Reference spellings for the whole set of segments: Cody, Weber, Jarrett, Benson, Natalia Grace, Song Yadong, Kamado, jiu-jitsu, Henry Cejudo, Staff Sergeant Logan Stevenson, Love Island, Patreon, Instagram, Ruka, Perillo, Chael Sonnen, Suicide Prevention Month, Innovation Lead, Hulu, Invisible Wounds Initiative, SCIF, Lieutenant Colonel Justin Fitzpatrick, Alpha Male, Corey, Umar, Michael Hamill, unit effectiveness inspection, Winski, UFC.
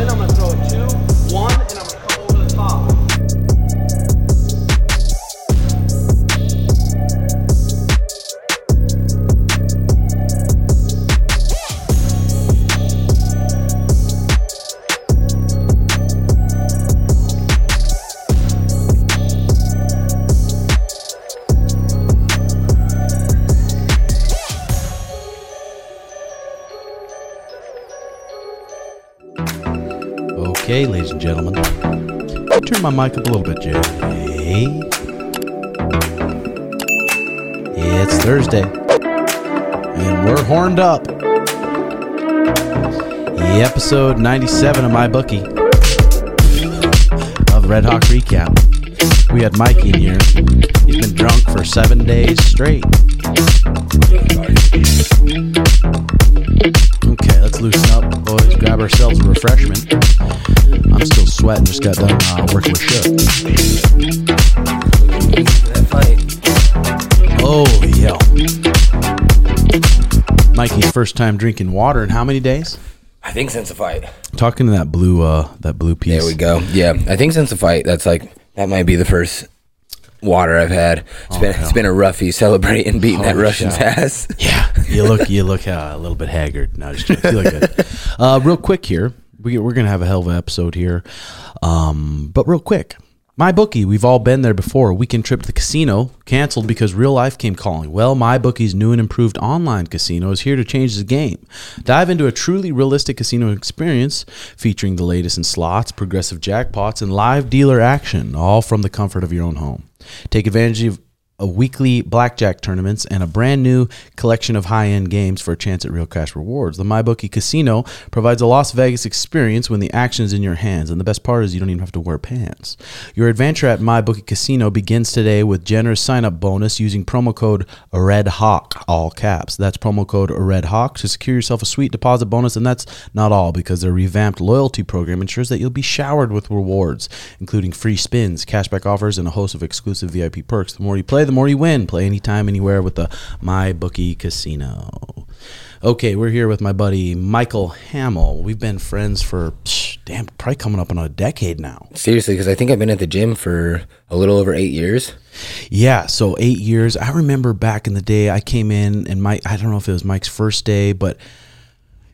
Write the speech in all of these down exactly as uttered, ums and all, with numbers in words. in, I'm going to throw a two, one, and I'm going to come over the top. Okay, ladies and gentlemen, turn my mic up a little bit, Jay. Hey. It's Thursday, and we're horned up. Episode ninety-seven of MyBookie of Red Hawk Recap. We had Mike in here. He's been drunk for seven days straight. Okay, let's loosen up, boys. Grab ourselves a refreshment. I'm still sweating. Just got done uh, working with Shook. That fight. Oh, yeah. Mikey's first time drinking water in how many days? I think since the fight. Talking to that blue, uh, that blue piece. There we go. Yeah, I think since the fight. That's like that might be the first water I've had. It's, oh, been, it's been a roughie celebrating beating Holy that Russian's shot. Ass. Yeah, you look you look uh, a little bit haggard. No, just kidding. You look good. Uh, real quick here, we, we're gonna have a hell of an episode here. Um, but real quick, MyBookie. We've all been there before. A weekend trip to the casino canceled because real life came calling. Well, MyBookie's new and improved online casino is here to change the game. Dive into a truly realistic casino experience featuring the latest in slots, progressive jackpots, and live dealer action, all from the comfort of your own home. Take advantage of a weekly blackjack tournaments and a brand new collection of high-end games for a chance at real cash rewards. The MyBookie Casino provides a Las Vegas experience when the action is in your hands, and the best part is you don't even have to wear pants. Your adventure at MyBookie Casino begins today with generous sign-up bonus using promo code REDHAWK, all caps. That's promo code REDHAWK to secure yourself a sweet deposit bonus, and that's not all, because their revamped loyalty program ensures that you'll be showered with rewards, including free spins, cashback offers, and a host of exclusive V I P perks. The more you play, the more you win. Play anytime, anywhere with the MyBookie Casino. Okay, we're here with my buddy Michael Hamill. We've been friends for, psh, damn, probably coming up on a decade now. Seriously, because I think I've been at the gym for a little over eight years. Yeah, so eight years. I remember back in the day, I came in and Mike, I don't know if it was Mike's first day, but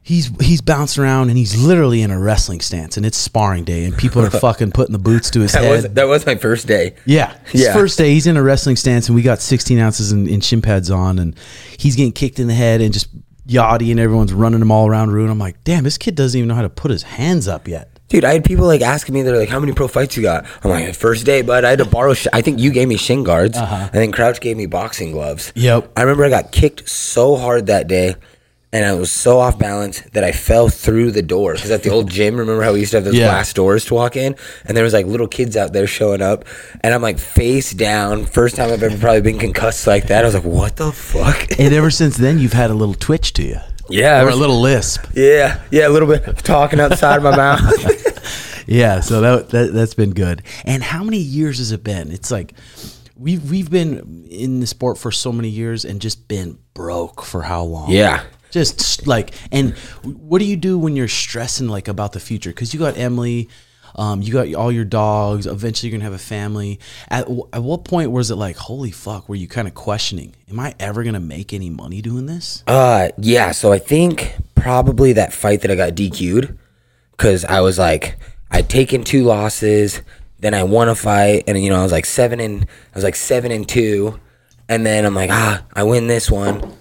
He's he's bouncing around, and he's literally in a wrestling stance, and it's sparring day, and people are fucking putting the boots to his that head. Was, that was my first day. Yeah. His yeah. first day, he's in a wrestling stance, and we got sixteen ounces and, and shin pads on, and he's getting kicked in the head and just yachty, and everyone's running him all around the room. I'm like, damn, this kid doesn't even know how to put his hands up yet. Dude, I had people like asking me, they're like, how many pro fights you got? I'm like, first day, bud. I had to borrow, sh- I think you gave me shin guards, uh-huh. and then Crouch gave me boxing gloves. Yep. I remember I got kicked so hard that day. And I was so off balance that I fell through the door. Because at the old gym, remember how we used to have those yeah. glass doors to walk in? And there was like little kids out there showing up. And I'm like face down. First time I've ever probably been concussed like that. I was like, what the fuck? And ever since then, you've had a little twitch to you. Yeah. Or was, a little lisp. Yeah. Yeah, a little bit of talking outside of my mouth. Yeah, so that, that, that's been good. And how many years has it been? It's like... We've, we've been in the sport for so many years and just been broke for how long? Yeah. Just like, and what do you do when you're stressing like about the future? Because you got Emily, um, you got all your dogs, eventually you're going to have a family. At, at what point was it like, holy fuck, were you kind of questioning, am I ever going to make any money doing this? Uh, yeah, so I think probably that fight that I got D Q'd because I was like, I'd taken two losses. Then I won a fight, and you know I was like seven and I was like seven and two, and then I'm like ah I win this one,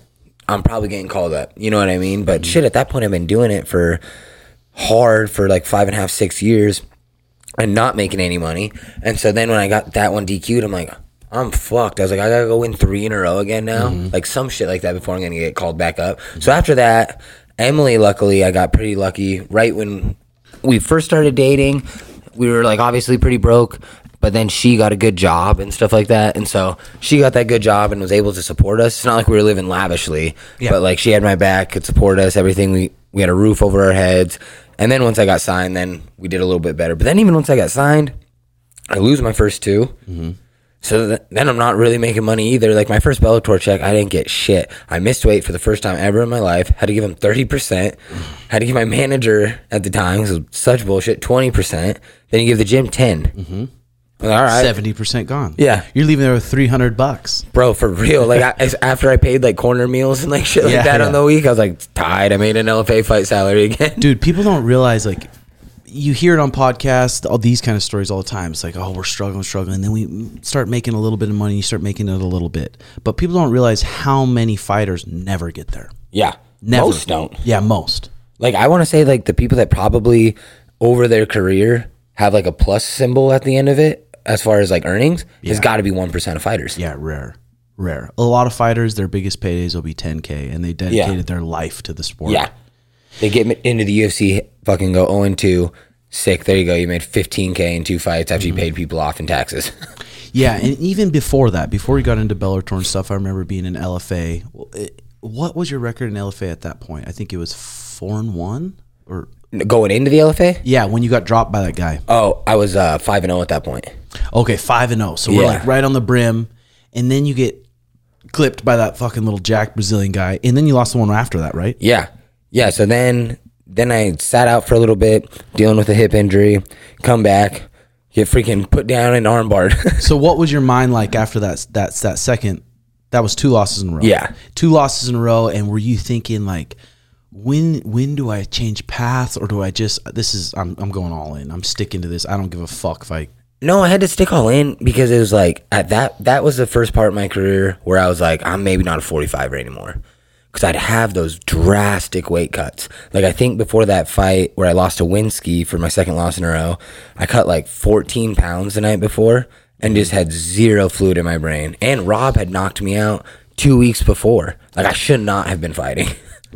I'm probably getting called up, you know what I mean? But shit, at that point I've been doing it for hard for like five and a half six years, and not making any money. And so then when I got that one D Q'd, I'm like I'm fucked. I was like I gotta go win three in a row again now, mm-hmm. like some shit like that before I'm gonna get called back up. Mm-hmm. So after that, Emily, luckily I got pretty lucky right when we first started dating. We were, like, obviously pretty broke, but then she got a good job and stuff like that. And so she got that good job and was able to support us. It's not like we were living lavishly, yeah. but, like, she had my back, could support us, everything. We, we had a roof over our heads. And then once I got signed, then we did a little bit better. But then even once I got signed, I lose my first two. Mm-hmm. So th- then I'm not really making money either. Like, my first Bellator check, I didn't get shit. I missed weight for the first time ever in my life. Had to give him thirty percent. Had to give my manager at the time, this was such bullshit, twenty percent. Then you give the gym ten. Mm-hmm. Like, all right. seventy percent gone. Yeah. You're leaving there with three hundred bucks. Bro, for real. Like, I, after I paid, like, corner meals and, like, shit like yeah, that yeah. on the week, I was, like, tired. I made an L F A fight salary again. Dude, people don't realize, like... You hear it on podcasts, all these kind of stories all the time. It's like, oh, we're struggling, struggling. And then we start making a little bit of money. You start making it a little bit. But people don't realize how many fighters never get there. Yeah. Never. Most don't. Yeah, most. Like, I want to say, like, the people that probably over their career have, like, a plus symbol at the end of it, as far as, like, earnings, yeah. has got to be one percent of fighters. Yeah, rare. Rare. A lot of fighters, their biggest paydays will be ten K, and they dedicated yeah. their life to the sport. Yeah. They get into the U F C, fucking go oh and two, sick, there you go. You made fifteen K in two fights after mm-hmm. you paid people off in taxes. Yeah, and even before that, before we got into Bellator and stuff, I remember being in L F A. What was your record in L F A at that point? I think it was four and one? Or going into the L F A? Yeah, when you got dropped by that guy. Oh, I was uh, five and oh at that point. Okay, five and oh. So yeah. we're like right on the brim, and then you get clipped by that fucking little jack Brazilian guy, and then you lost the one after that, right? Yeah. Yeah, so then then I sat out for a little bit, dealing with a hip injury, come back, get freaking put down and armbarred. So what was your mind like after that, that, that second? That was two losses in a row. Yeah. Two losses in a row, and were you thinking, like, when when do I change paths, or do I just, this is, I'm I'm going all in. I'm sticking to this. I don't give a fuck if I. No, I had to stick all in because it was like, at that that was the first part of my career where I was like, I'm maybe not a forty-five-er anymore. Because I'd have those drastic weight cuts. Like, I think before that fight where I lost to Winski for my second loss in a row, I cut like fourteen pounds the night before and just had zero fluid in my brain. And Rob had knocked me out two weeks before. Like, I should not have been fighting.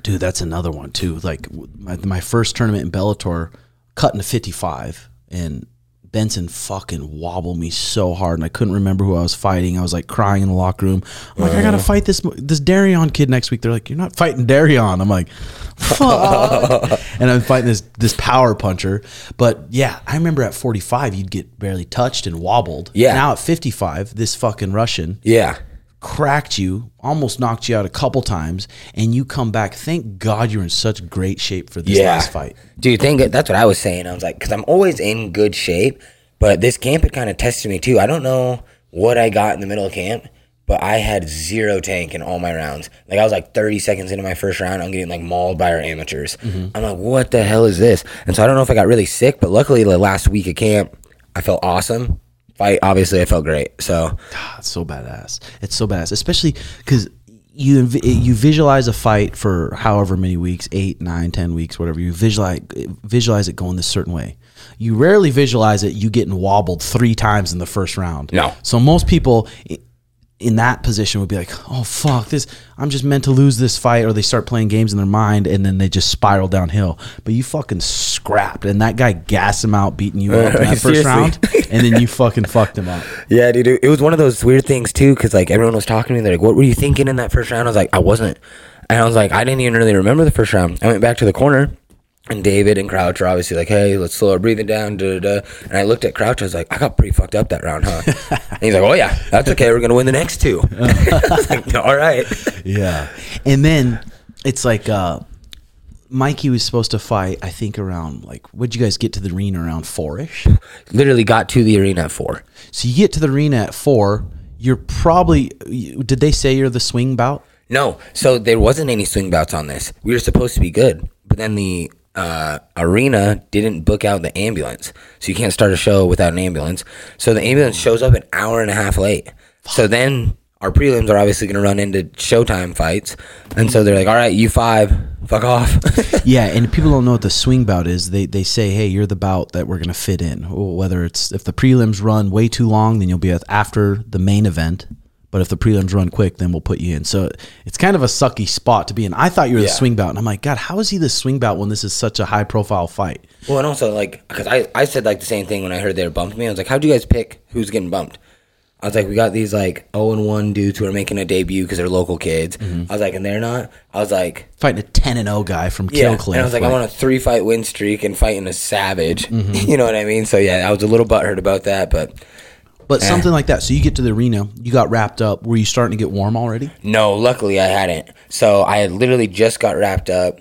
Dude, that's another one, too. Like, my, my first tournament in Bellator, cutting to fifty-five, and Benson fucking wobbled me so hard, and I couldn't remember who I was fighting. I was like crying in the locker room. I'm like, uh, I gotta fight this this Darion kid next week. They're like, you're not fighting Darion. I'm like, fuck. And I'm fighting this this power puncher. But yeah, I remember at forty-five, you'd get barely touched and wobbled. Yeah. Now at fifty-five, this fucking Russian. Yeah. Cracked you, almost knocked you out a couple times, and you come back. Thank God you're in such great shape for this yeah. last fight. Dude, thank God. That's what I was saying. I was like, because I'm always in good shape, but this camp had kind of tested me too. I don't know what I got in the middle of camp, but I had zero tank in all my rounds. Like, I was like thirty seconds into my first round, I'm getting like mauled by our amateurs. Mm-hmm. I'm like, what the hell is this? And so I don't know if I got really sick, but luckily the last week of camp, I felt awesome. Fight, obviously, I felt great. So, God, it's so badass. It's so badass, especially because you you visualize a fight for however many weeks, eight, nine, ten weeks, whatever. You visualize visualize it going this certain way. You rarely visualize it you getting wobbled three times in the first round. No. So most people in that position would be like, oh fuck this, I'm just meant to lose this fight, or they start playing games in their mind and then they just spiral downhill. But you fucking scrapped, and that guy gassed him out, beating you up in that first round, and then you fucking fucked him up. Yeah, dude, it was one of those weird things too, because like everyone was talking to me, they're like, what were you thinking in that first round? I was like, I wasn't. And I was like, I didn't even really remember the first round. I went back to the corner, and David and Crouch are obviously like, hey, let's slow our breathing down, da, da, da. And I looked at Crouch, I was like, I got pretty fucked up that round, huh? And he's like, oh yeah, that's okay, we're going to win the next two. I was like, all right. Yeah. And then it's like uh, Mikey was supposed to fight, I think around, like, what'd you guys get to the arena around four-ish? Literally got to the arena at four. So you get to the arena at four, you're probably, did they say you're the swing bout? No, so there wasn't any swing bouts on this. We were supposed to be good, but then the... Uh, arena didn't book out the ambulance, so you can't start a show without an ambulance. So the ambulance shows up an hour and a half late. So then our prelims are obviously going to run into showtime fights, and so they're like, all right, you five, fuck off. Yeah, and people don't know what the swing bout is. They they say, hey, you're the bout that we're going to fit in. Whether it's if the prelims run way too long, then you'll be after the main event. But if the prelims run quick, then we'll put you in. So it's kind of a sucky spot to be in. I thought you were yeah. the swing bout, and I'm like, God, how is he the swing bout when this is such a high-profile fight? Well, and also, like, because I, I said, like, the same thing when I heard they were bumping me. I was like, how'd you guys pick who's getting bumped? I was like, we got these, like, oh and one dudes who are making a debut because they're local kids. Mm-hmm. I was like, and they're not? I was like... Fighting a ten and oh guy from yeah. Kill Cliff. And I was like, like, I want a three-fight win streak and fighting a savage. Mm-hmm. You know what I mean? So, yeah, I was a little butthurt about that, but... But eh. something like that. So you get to the arena, you got wrapped up. Were you starting to get warm already? No, luckily I hadn't. So I had literally just got wrapped up.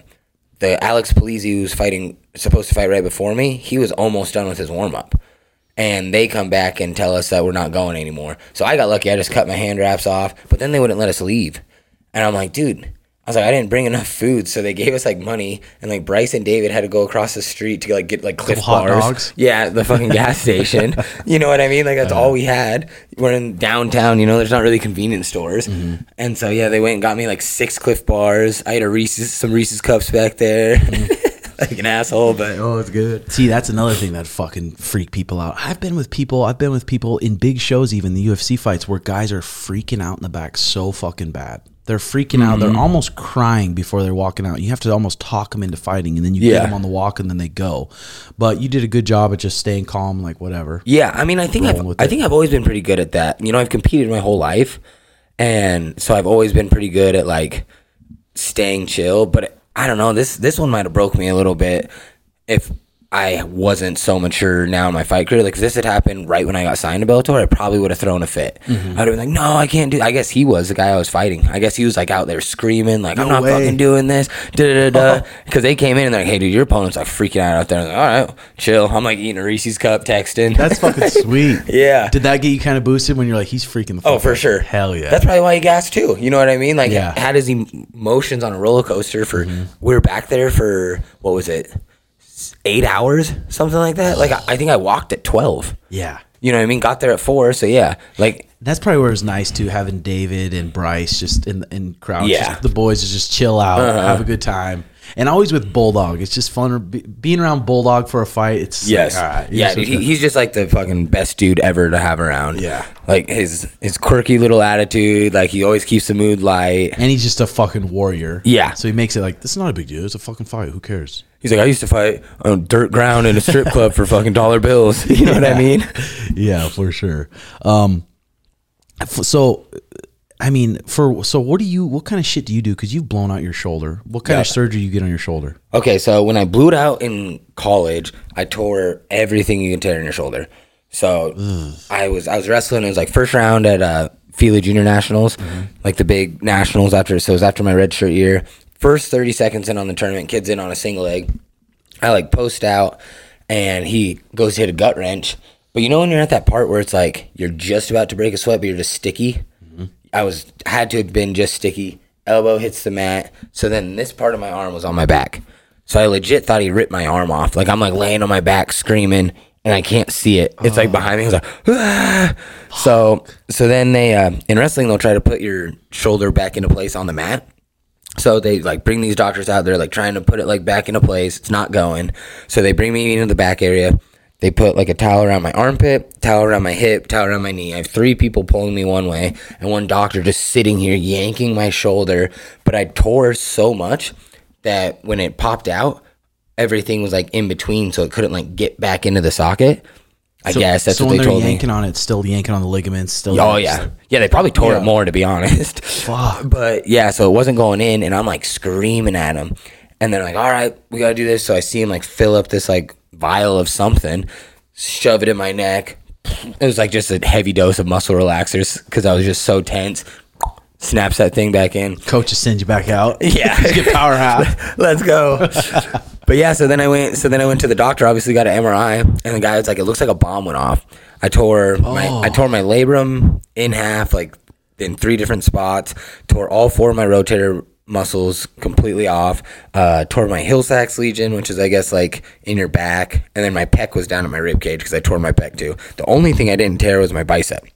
The Alex Polizzi, who's fighting, supposed to fight right before me, he was almost done with his warm-up. And they come back and tell us that we're not going anymore. So I got lucky. I just cut my hand wraps off. But then they wouldn't let us leave. And I'm like, dude, I was like, I didn't bring enough food. So they gave us, like, money. And, like, Bryce and David had to go across the street to, like, get, like, Cliff Bars. Hot dogs? Yeah, the fucking gas station. You know what I mean? Like, that's uh, all we had. We're in downtown, you know. There's not really convenience stores. Mm-hmm. And so, yeah, they went and got me, like, six Cliff Bars. I had a Reese's, some Reese's Cups back there. Mm-hmm. Like an asshole, but oh, it's good. See, that's another thing that fucking freak people out. I've been with people, I've been with people in big shows, even the U F C fights, where guys are freaking out in the back so fucking bad. They're freaking mm-hmm. out. They're almost crying before they're walking out. You have to almost talk them into fighting, and then you yeah. get them on the walk, and then they go. But you did a good job at just staying calm, like whatever. Yeah, I mean, I think I've, I think I've always been pretty good at that. You know, I've competed my whole life, and so I've always been pretty good at like staying chill, but. It, I don't know, this this one might have broke me a little bit if I wasn't so mature now in my fight career. Like, if this had happened right when I got signed to Bellator, I probably would have thrown a fit. Mm-hmm. I would have been like, no, I can't do I guess he was the guy I was fighting. I guess he was, like, out there screaming, like, no I'm not way. fucking doing this, da-da-da-da. Because they came in and they're like, hey, dude, your opponent's, like, freaking out out there. I'm like, all right, chill. I'm, like, eating a Reese's Cup, texting. That's fucking sweet. Yeah. Did that get you kind of boosted when you're like, he's freaking the fuck Oh, for out. sure. Hell yeah. That's probably why he gassed, too. You know what I mean? Like, yeah. had his emotions on a roller coaster for, mm-hmm. we were back there for, what was it? Eight hours, something like that. Like, I, I think I walked at twelve. Yeah. You know what I mean? Got there at four, so yeah. Like, that's probably where it was nice, too, having David and Bryce just in the in crowd. Yeah. Just, the boys to just chill out, uh-huh. have a good time. And always with Bulldog. It's just fun. Be, being around Bulldog for a fight, it's yes. like, all right. Yeah, dude, he, he's just like the fucking best dude ever to have around. Yeah. Like, his, his quirky little attitude. Like, he always keeps the mood light. And he's just a fucking warrior. Yeah. So he makes it like, this is not a big deal. It's a fucking fight. Who cares? He's like, I used to fight on dirt ground in a strip club for fucking dollar bills. You know yeah. what I mean? Yeah, for sure. Um, so, I mean, for so what do you, what kind of shit do you do? Because you've blown out your shoulder. What kind yeah. of surgery do you get on your shoulder? Okay, so when I blew it out in college, I tore everything you can tear in your shoulder. So Ugh. I was I was wrestling. It was like first round at uh, F I L A Junior Nationals, mm-hmm. like the big nationals after. So it was after my red shirt year. First thirty seconds in on the tournament, kid's in on a single leg. I, like, post out, and he goes to hit a gut wrench. But you know when you're at that part where it's like you're just about to break a sweat, but you're just sticky? Mm-hmm. I was had to have been just sticky. Elbow hits the mat. So then this part of my arm was on my back. So I legit thought he ripped my arm off. Like, I'm, like, laying on my back screaming, and I can't see it. It's, oh. like, behind me. I was like, ah! So, so then they, uh, in wrestling, they'll try to put your shoulder back into place on the mat. So they, like, bring these doctors out. They're, like, trying to put it, like, back into place. It's not going. So they bring me into the back area. They put, like, a towel around my armpit, towel around my hip, towel around my knee. I have three people pulling me one way and one doctor just sitting here yanking my shoulder. But I tore so much that when it popped out, everything was, like, in between, so it couldn't, like, get back into the socket. I so, guess that's so what they told me. So when they're yanking on it, still yanking on the ligaments, still. Oh, yeah. Like, yeah, they probably tore yeah. it more, to be honest. Fuck. But, yeah, so it wasn't going in, and I'm, like, screaming at him. And they're like, all right, we got to do this. So I see him, like, fill up this, like, vial of something, shove it in my neck. It was, like, just a heavy dose of muscle relaxers because I was just so tense. Snaps that thing back in. Coach will send you back out. Yeah. Let's get power high. Let's go. But yeah, so then I went. So then I went to the doctor. Obviously, got an M R I, and the guy was like, "It looks like a bomb went off." I tore oh. my I tore my labrum in half, like in three different spots. Tore all four of my rotator muscles completely off. Uh, tore my Hill Sachs lesion, which is I guess like in your back, and then my pec was down at my rib cage because I tore my pec too. The only thing I didn't tear was my bicep.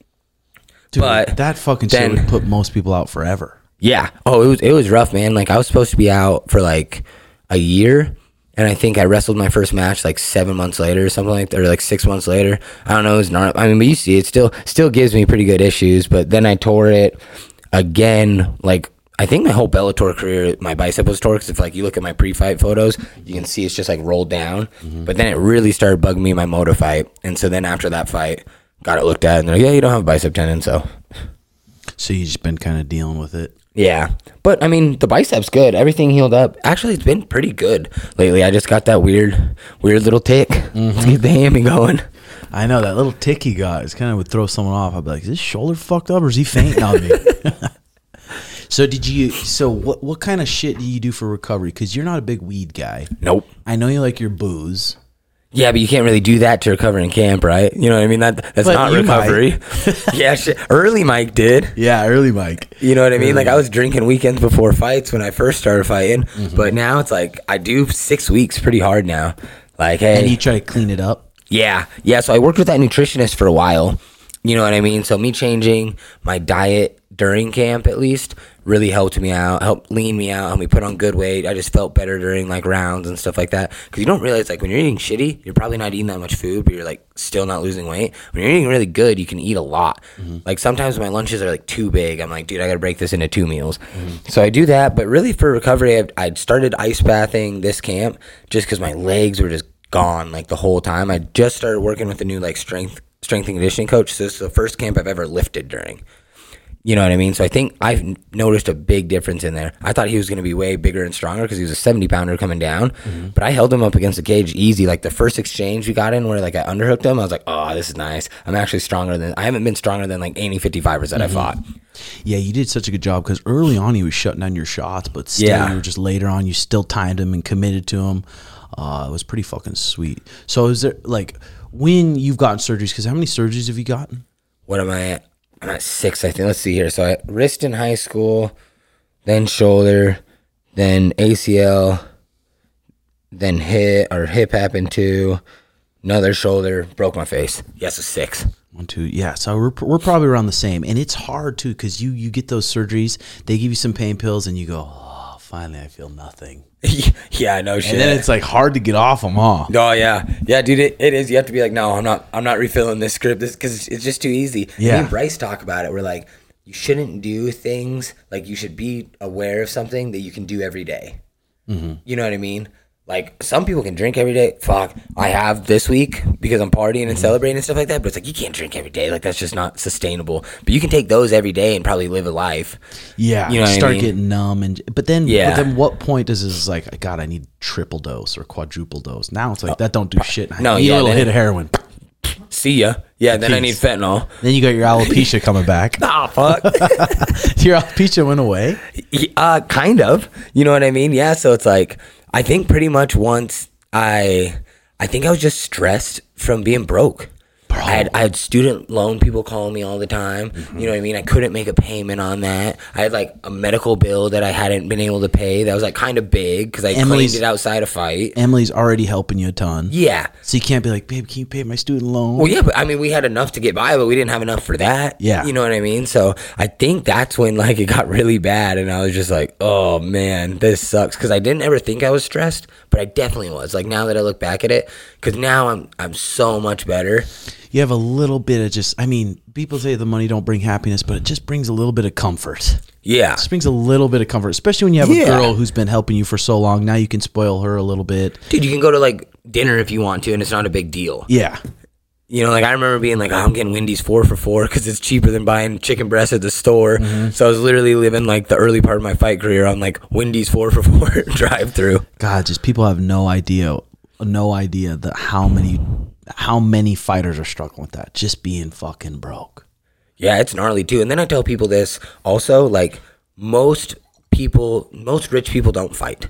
Dude, but that fucking then, shit would put most people out forever. Yeah. Oh, it was it was rough, man. Like I was supposed to be out for like a year. And I think I wrestled my first match like seven months later or something like that, or like six months later. I don't know. It was not, I mean, but you see, it still still gives me pretty good issues. But then I tore it again. Like, I think my whole Bellator career, my bicep was torn. Because if like you look at my pre-fight photos, you can see it's just like rolled down. Mm-hmm. But then it really started bugging me in my moto fight. And so then after that fight, got it looked at. And they're like, yeah, you don't have a bicep tendon, so. So you've just been kind of dealing with it. Yeah, but I mean the bicep's good. Everything healed up. Actually, it's been pretty good lately. I just got that weird, weird little tick. Mm-hmm. Let's get the hammy going. I know, that little tick he got is kind of would throw someone off. I'd be like, is his shoulder fucked up or is he fainting on me? So did you, so what what kind of shit do you do for recovery? Because you're not a big weed guy. Nope. I know you like your booze. Yeah, but you can't really do that to recover in camp, right? You know what I mean? That That's but not recovery. yeah, shit. Early Mike did. Yeah, early Mike. You know what I mean? Early. Like, I was drinking weekends before fights when I first started fighting. Mm-hmm. But now it's like, I do six weeks pretty hard now. Like, hey. And you try to clean it up? Yeah. Yeah, so I worked with that nutritionist for a while. You know what I mean? So me changing my diet during camp, at least, really helped me out, helped lean me out, helped me put on good weight. I just felt better during, like, rounds and stuff like that. Because you don't realize, like, when you're eating shitty, you're probably not eating that much food, but you're, like, still not losing weight. When you're eating really good, you can eat a lot. Mm-hmm. Like, sometimes my lunches are, like, too big. I'm like, dude, I got to break this into two meals. Mm-hmm. So I do that. But really, for recovery, I'd, I'd started ice bathing this camp just because my legs were just gone, like, the whole time. I just started working with a new, like, strength, strength and conditioning coach. So this is the first camp I've ever lifted during. You know what I mean? So I think I've noticed a big difference in there. I thought he was going to be way bigger and stronger because he was a seventy-pounder coming down. Mm-hmm. But I held him up against the cage easy. Like, the first exchange we got in where, like, I underhooked him, I was like, oh, this is nice. I'm actually stronger than – I haven't been stronger than, like, any fifty-fivers that mm-hmm. I fought. Yeah, you did such a good job because early on he was shutting down your shots, but still yeah. you were just later on you still timed him and committed to him. Uh, it was pretty fucking sweet. So is there – like, when you've gotten surgeries – because how many surgeries have you gotten? What am I at? I'm at six, I think. Let's see here. So I wrist in high school, then shoulder, then A C L, then hip or hip happened too. Another shoulder, broke my face. Yeah, so six. One, two, yeah. So we're we're probably around the same, and it's hard too because you you get those surgeries, they give you some pain pills, and you go, oh, finally I feel nothing. Yeah, no shit. And then it's like hard to get off them, huh? Oh yeah, yeah, dude. It, it is. You have to be like, no, I'm not. I'm not refilling this script. This because it's just too easy. Yeah. Me and Bryce talk about it. We're like, you shouldn't do things. Like, you should be aware of something that you can do every day. Mm-hmm. You know what I mean? Like, some people can drink every day. Fuck, I have this week because I'm partying and celebrating and stuff like that. But it's like, you can't drink every day. Like, that's just not sustainable. But you can take those every day and probably live a life. Yeah, you know, start I mean? getting numb and. But then, yeah. But then, what point does this like? God, I need triple dose or quadruple dose. Now it's like oh, that don't do shit. I no, you yeah, a little hit of heroin. See ya. Yeah, then Peace. I need fentanyl. Then you got your alopecia coming back. Ah, fuck. Your alopecia went away. Uh, kind of. You know what I mean? Yeah. So it's like. I think pretty much once I, I think I was just stressed from being broke. Bro. I had I had student loan people calling me all the time. Mm-hmm. You know what I mean? I couldn't make a payment on that. I had like a medical bill that I hadn't been able to pay. That was like kind of big because I Emily's, claimed it outside a fight. Emily's already helping you a ton. Yeah. So you can't be like, babe, can you pay my student loan? Well, yeah, but I mean, we had enough to get by, but we didn't have enough for that. Yeah. You know what I mean? So I think that's when like it got really bad and I was just like, oh man, this sucks. Because I didn't ever think I was stressed, but I definitely was. Like now that I look back at it, because now I'm I'm so much better. You have a little bit of just, I mean, people say the money don't bring happiness, but it just brings a little bit of comfort. Yeah. It just brings a little bit of comfort, especially when you have yeah. a girl who's been helping you for so long. Now you can spoil her a little bit. Dude, you can go to like dinner if you want to, and it's not a big deal. Yeah. You know, like I remember being like, oh, I'm getting Wendy's four for four because it's cheaper than buying chicken breast at the store. Mm-hmm. So I was literally living like the early part of my fight career on like Wendy's four for four drive through. God, just people have no idea, no idea that how many... How many fighters are struggling with that? Just being fucking broke. Yeah, it's gnarly too. And then I tell people this also, like most people, most rich people don't fight.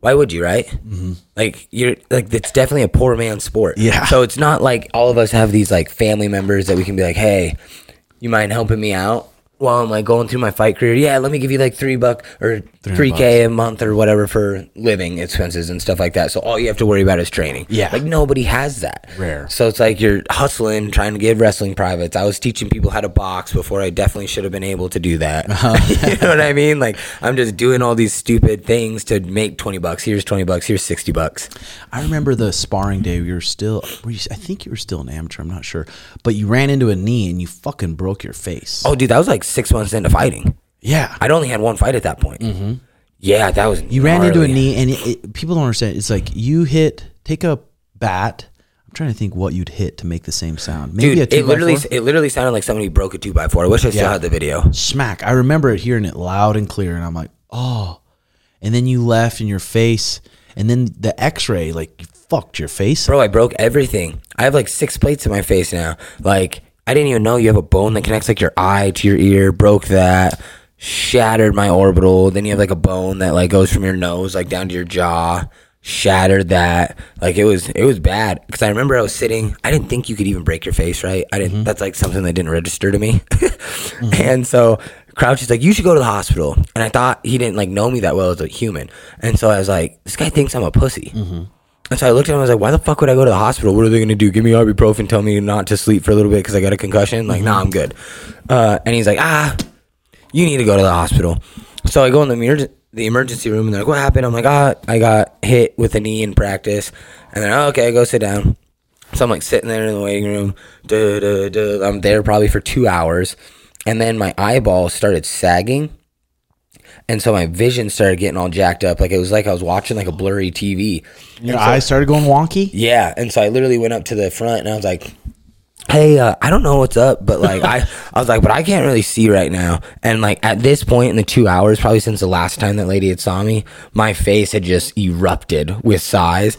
Why would you, right? Mm-hmm. Like you're like, it's definitely a poor man's sport. Yeah. So it's not like all of us have these like family members that we can be like, hey, you mind helping me out while I'm like going through my fight career? Yeah, let me give you like three buck or three K a month or whatever for living expenses and stuff like that. So all you have to worry about is training. Yeah. Like nobody has that. Rare. So it's like you're hustling, trying to give wrestling privates. I was teaching people how to box before I definitely should have been able to do that. Uh-huh. You know what I mean? Like I'm just doing all these stupid things to make twenty bucks. Here's twenty bucks. Here's sixty bucks. I remember the sparring day. We were still, were you, I think you were still an amateur. I'm not sure. But you ran into a knee and you fucking broke your face. Oh dude, that was like six months into fighting. Yeah. I'd only had one fight at that point. Mm-hmm. Yeah, that was You gnarly. Ran into a knee, and it, it, people don't understand. It's like you hit, take a bat. I'm trying to think what you'd hit to make the same sound. Maybe Dude, a two it, literally, it literally sounded like somebody broke a two by four. I wish I still yeah. had the video. Smack. I remember it hearing it loud and clear, and I'm like, oh. And then you left in your face, and then the x-ray, like, fucked your face? Bro, I broke everything. I have like six plates in my face now. Like, I didn't even know you have a bone that connects like your eye to your ear. Broke that. Shattered my orbital. Then you have like a bone that like goes from your nose like down to your jaw. Shattered that. Like, it was it was bad, because I remember I was sitting, I didn't think you could even break your face, right? I didn't. Mm-hmm. That's like something that didn't register to me. Mm-hmm. And so Crouch is like, you should go to the hospital. And I thought he didn't like know me that well as a human, and so I was like, this guy thinks I'm a pussy. Mm-hmm. And so I looked at him, I was like, why the fuck would I go to the hospital? What are they gonna do, give me ibuprofen, tell me not to sleep for a little bit because I got a concussion? Like, mm-hmm. Nah, I'm good. Uh and he's like, ah you need to go to the hospital. So I go in the mirror, the emergency room, and they're like, what happened? I'm like, ah, oh, I got hit with a knee in practice. And then, oh, okay, I go sit down. So I'm like sitting there in the waiting room. Duh, duh, duh. I'm there probably for two hours. And then my eyeball started sagging. And so my vision started getting all jacked up. Like, it was like I was watching like a blurry T V. Your eyes so, started going wonky? Yeah. And so I literally went up to the front and I was like, hey, uh, I don't know what's up, but like I, I was like, but I can't really see right now. And like at this point in the two hours, probably since the last time that lady had saw me, my face had just erupted with size.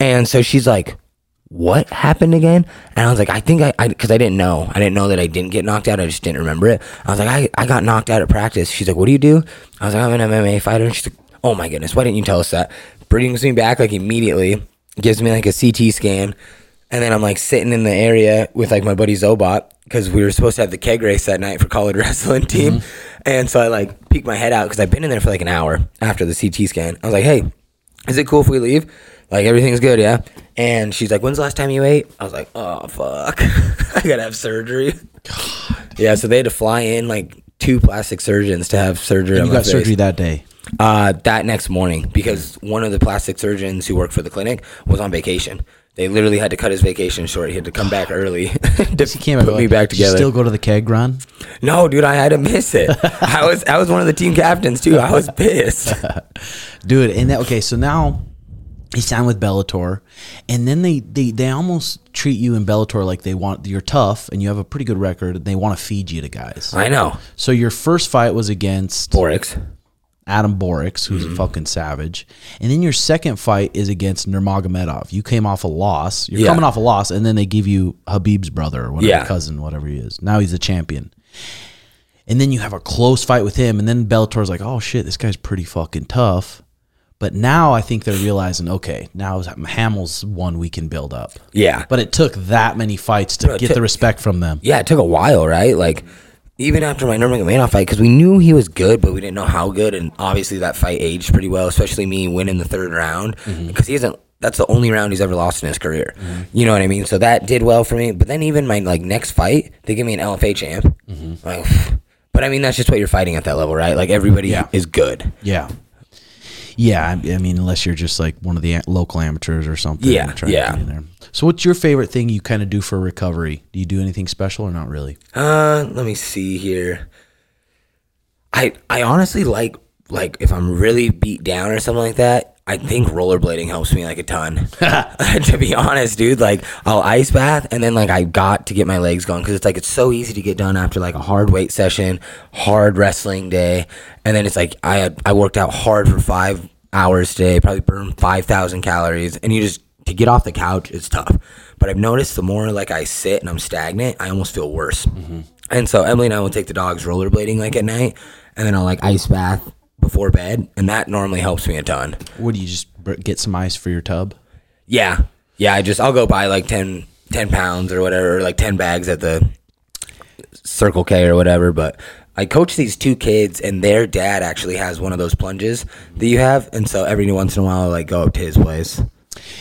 And so she's like, what happened again? And I was like, I think I, I, cause I didn't know. I didn't know that I didn't get knocked out. I just didn't remember it. I was like, I, I got knocked out at practice. She's like, what do you do? I was like, I'm an M M A fighter. And she's like, oh my goodness, why didn't you tell us that? Brings me back like immediately, gives me like a C T scan. And then I'm like sitting in the area with like my buddy Zobot, because we were supposed to have the keg race that night for college wrestling team. Mm-hmm. And so I like peek my head out, because I've been in there for like an hour after the C T scan. I was like, hey, is it cool if we leave? Like, everything's good, yeah? And she's like, when's the last time you ate? I was like, oh, fuck. I got to have surgery. God. Yeah, so they had to fly in like two plastic surgeons to have surgery. And on you got my surgery face. That day? Uh, that next morning, because one of the plastic surgeons who worked for the clinic was on vacation. They literally had to cut his vacation short. He had to come back early to he came put me like, back together. Did you still go to the keg run? No, dude, I had to miss it. I was I was one of the team captains, too. I was pissed. Dude, and that, okay, so now he signed with Bellator, and then they, they, they almost treat you in Bellator like they want, you're tough, and you have a pretty good record, and they want to feed you to guys. I know. So your first fight was against Borix. Adam Borix, who's mm-hmm. a fucking savage. And then your second fight is against Normagomedov. You came off a loss. You're yeah. coming off a loss, and then they give you Habib's brother or whatever, yeah. cousin, whatever he is. Now he's a champion. And then you have a close fight with him, and then Bellator's like, oh, shit, this guy's pretty fucking tough. But now I think they're realizing, okay, now Hamill's one we can build up. Yeah. But it took that many fights to Bro, get took, the respect from them. Yeah, it took a while, right? Like, even after my Normagomedov fight, because we knew he was good, but we didn't know how good, and obviously that fight aged pretty well, especially me winning the third round, because mm-hmm. he isn't. That's the only round he's ever lost in his career. Mm-hmm. You know what I mean? So that did well for me. But then even my like next fight, they give me an L F A champ. Mm-hmm. Like, but I mean, that's just what you're fighting at that level, right? Like everybody yeah. is good. Yeah. Yeah, I mean, unless you're just like one of the local amateurs or something. Yeah, yeah. In there. So what's your favorite thing you kind of do for recovery? Do you do anything special or not really? Uh, let me see here. I I honestly like, like if I'm really beat down or something like that, I think rollerblading helps me like a ton. To be honest, dude, like I'll ice bath, and then like I got to get my legs going, because it's like it's so easy to get done after like a hard weight session, hard wrestling day. And then it's like I had, I worked out hard for five hours today, probably burned five thousand calories. And you just, to get off the couch, it's tough. But I've noticed the more like I sit and I'm stagnant, I almost feel worse. Mm-hmm. And so Emily and I will take the dogs rollerblading like at night, and then I'll like ice bath before bed. And that normally helps me a ton. What do you just get some ice for your tub? Yeah. Yeah, I just, I'll go buy like ten, ten pounds or whatever, or like ten bags at the Circle K or whatever. But I coach these two kids, and their dad actually has one of those plunges that you have. And so every once in a while, I like go up to his place.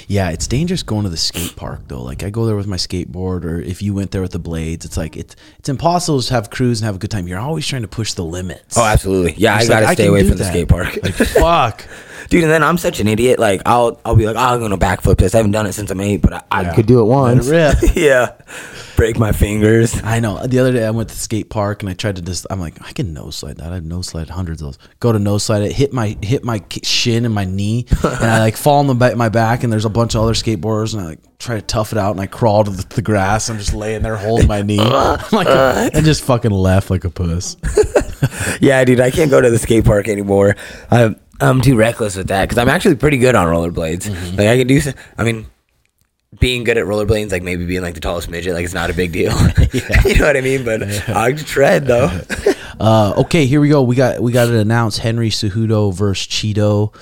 Yeah, it's dangerous going to the skate park though. Like I go there with my skateboard, or if you went there with the blades, it's like it's it's impossible to have cruise and have a good time. You're always trying to push the limits. Oh, absolutely. Yeah, I gotta stay away from the skate park. Like, fuck, dude. And then I'm such an idiot. Like I'll I'll be like, oh, I'm gonna backflip this. I haven't done it since I'm eight, but I, yeah. I could do it once. Let it rip. Yeah, break my fingers. I know. The other day I went to the skate park and I tried to just. I'm like, I can nose slide that. I've nose slide hundreds of those. Go to nose slide it. Hit my hit my shin and my knee, and I like fall on the back, my back. And there's a bunch of other skateboarders, and I like try to tough it out, and I crawl to the, the grass. I'm just laying there holding my knee, uh, I'm like uh, and just fucking laugh like a puss. Yeah, dude, I can't go to the skate park anymore. I I'm too reckless with that because I'm actually pretty good on rollerblades. Mm-hmm. Like I can do. I mean, being good at rollerblades, like maybe being like the tallest midget, like it's not a big deal. You know what I mean? But I can tread though. uh, okay, here we go. We got we got to announce Henry Cejudo versus Cheeto.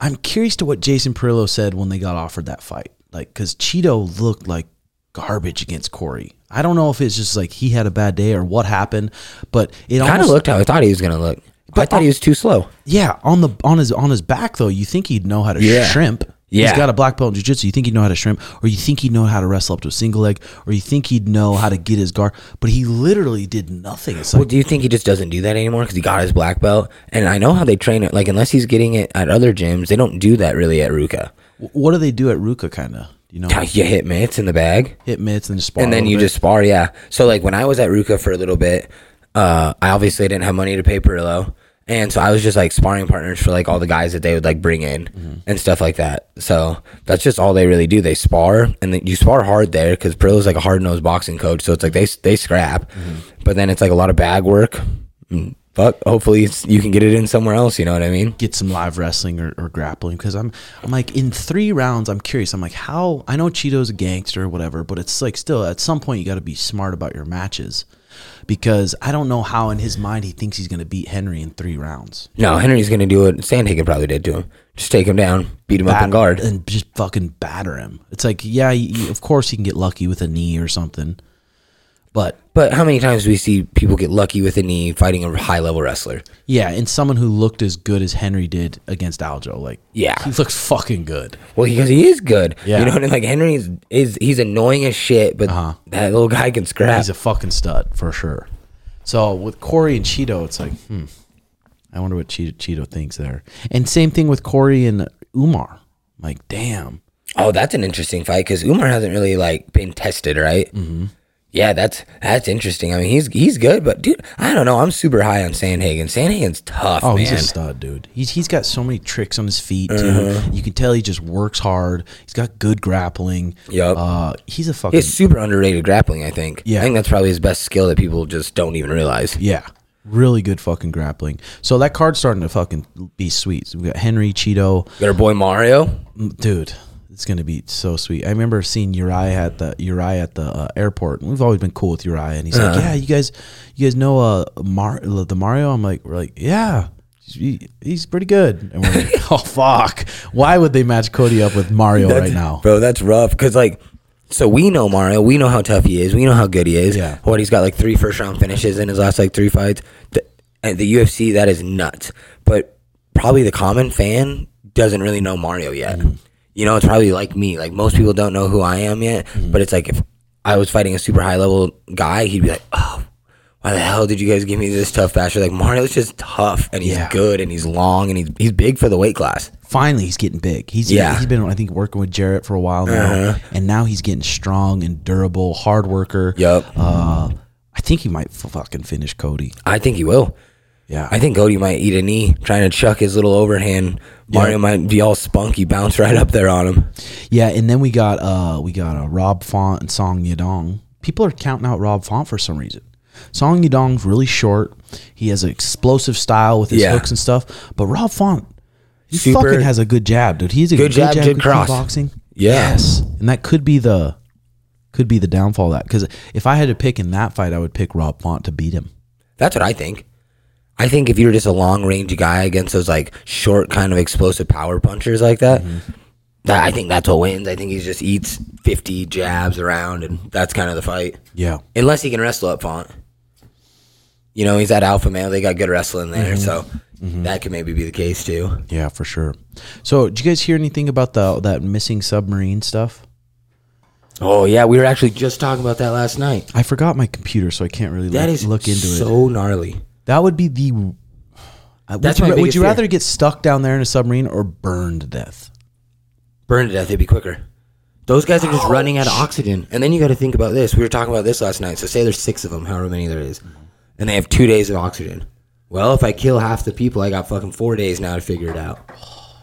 I'm curious to what Jason Perillo said when they got offered that fight, like because Cheeto looked like garbage against Corey. I don't know if it's just like he had a bad day or what happened, but it kind of looked how I thought he was going to look. But I thought on, he was too slow. Yeah, on the on his on his back though, you think he'd know how to yeah. shrimp. Yeah. He's got a black belt in jiu-jitsu. You think he'd know how to shrimp, or you think he'd know how to wrestle up to a single leg, or you think he'd know how to get his guard. But he literally did nothing. It's like, well, do you think he just doesn't do that anymore because he got his black belt? And I know how they train it. Like unless he's getting it at other gyms, they don't do that really at Ruka. What do they do at Ruka? Kind of. You know, you hit mitts in the bag, hit mitts and just spar, and then you bit. just spar. Yeah. So like when I was at Ruka for a little bit, uh, I obviously didn't have money to pay Perillo. And so I was just like sparring partners for like all the guys that they would like bring in mm-hmm. and stuff like that. So that's just all they really do. They spar, and then you spar hard there because Perillo's like a hard nosed boxing coach. So it's like they, they scrap, mm-hmm. but then it's like a lot of bag work. Mm. But hopefully it's, you can get it in somewhere else. You know what I mean? Get some live wrestling or, or grappling because I'm I'm like in three rounds. I'm curious. I'm like how I know Cheeto's a gangster or whatever, but it's like still at some point you got to be smart about your matches because I don't know how in his mind he thinks he's going to beat Henry in three rounds. No, Henry's going to do what Sandhagen probably did to him. Just take him down, beat him batter, up in guard, and just fucking batter him. It's like yeah, you, of course he can get lucky with a knee or something. But but how many times do we see people get lucky with a knee fighting a high-level wrestler? Yeah, and someone who looked as good as Henry did against Aljo. Like, yeah. He looks fucking good. Well, because he, he is good. Yeah. You know what I mean? Like, Henry is, is he's annoying as shit, but uh-huh. that little guy can scrap. He's a fucking stud, for sure. So, with Corey and Cheeto, it's like, hmm, I wonder what Cheeto, Cheeto thinks there. And same thing with Corey and Umar. Like, damn. Oh, that's an interesting fight, because Umar hasn't really, like, been tested, right? Mm-hmm. Yeah, that's that's interesting. I mean, he's he's good, but dude, I don't know. I'm super high on Sandhagen. Sandhagen's tough. Oh, man. He's a stud, dude. He's he's got so many tricks on his feet. Mm-hmm. Too. You can tell he just works hard. He's got good grappling. Yep. Uh, he's a fucking. He's super underrated grappling. I think. Yeah. I think that's probably his best skill that people just don't even realize. Yeah. Really good fucking grappling. So that card's starting to fucking be sweet. So we got Henry, Cheeto. We got our boy Mario, dude. It's going to be so sweet. I remember seeing Uriah at the Uriah at the uh, airport, and we've always been cool with Uriah. And he's uh-huh. like, "Yeah, you guys, you guys know uh, Mar- the Mario." I'm like, "We're like, yeah, he, he's pretty good." And we're like, "Oh fuck, why would they match Cody up with Mario that's, right now, bro? That's rough." Because like, so we know Mario, we know how tough he is, we know how good he is. Yeah, what he's got like three first round finishes in his last like three fights. The, and the U F C, that is nuts. But probably the common fan doesn't really know Mario yet. Mm. You know, it's probably like me. Like, most people don't know who I am yet. Mm-hmm. But it's like if I was fighting a super high-level guy, he'd be like, oh, why the hell did you guys give me this tough basher? Like, Mario's just tough, and he's yeah. good, and he's long, and he's he's big for the weight class. Finally, he's getting big. He's yeah. He's been, I think, working with Jarrett for a while now, uh-huh. and now he's getting strong and durable, hard worker. Yep. Uh, I think he might fucking finish Cody. I think he will. Yeah, I think Cody might eat a knee trying to chuck his little overhand. Mario yeah. might be all spunky, bounce right up there on him. Yeah, and then we got uh, we got uh, Rob Font and Song Yadong. People are counting out Rob Font for some reason. Song Yadong's really short. He has an explosive style with his yeah. hooks and stuff. But Rob Font, he Super fucking has a good jab, dude. He's a good, good jab, jab, good cross boxing. Yeah. Yes, and that could be the could be the downfall of that, because if I had to pick in that fight, I would pick Rob Font to beat him. That's what I think. I think if you're just a long-range guy against those, like, short kind of explosive power punchers like that, mm-hmm. that, I think that's what wins. I think he just eats fifty jabs around, and that's kind of the fight. Yeah. Unless he can wrestle up Font. You know, he's at Alpha Male. They got good wrestling there, mm-hmm. so mm-hmm. that could maybe be the case, too. Yeah, for sure. So, did you guys hear anything about the that missing submarine stuff? Oh, yeah. We were actually just talking about that last night. I forgot my computer, so I can't really that look, is look into so it. That is so gnarly. That would be the. Uh, That's would you, my would you rather fear. Get stuck down there in a submarine or burn to death? Burn to death, it'd be quicker. Those guys are just Ouch. running out of oxygen. And then you got to think about this. We were talking about this last night. So say there's six of them, however many there is, and they have two days of oxygen. Well, if I kill half the people, I got fucking four days now to figure it out.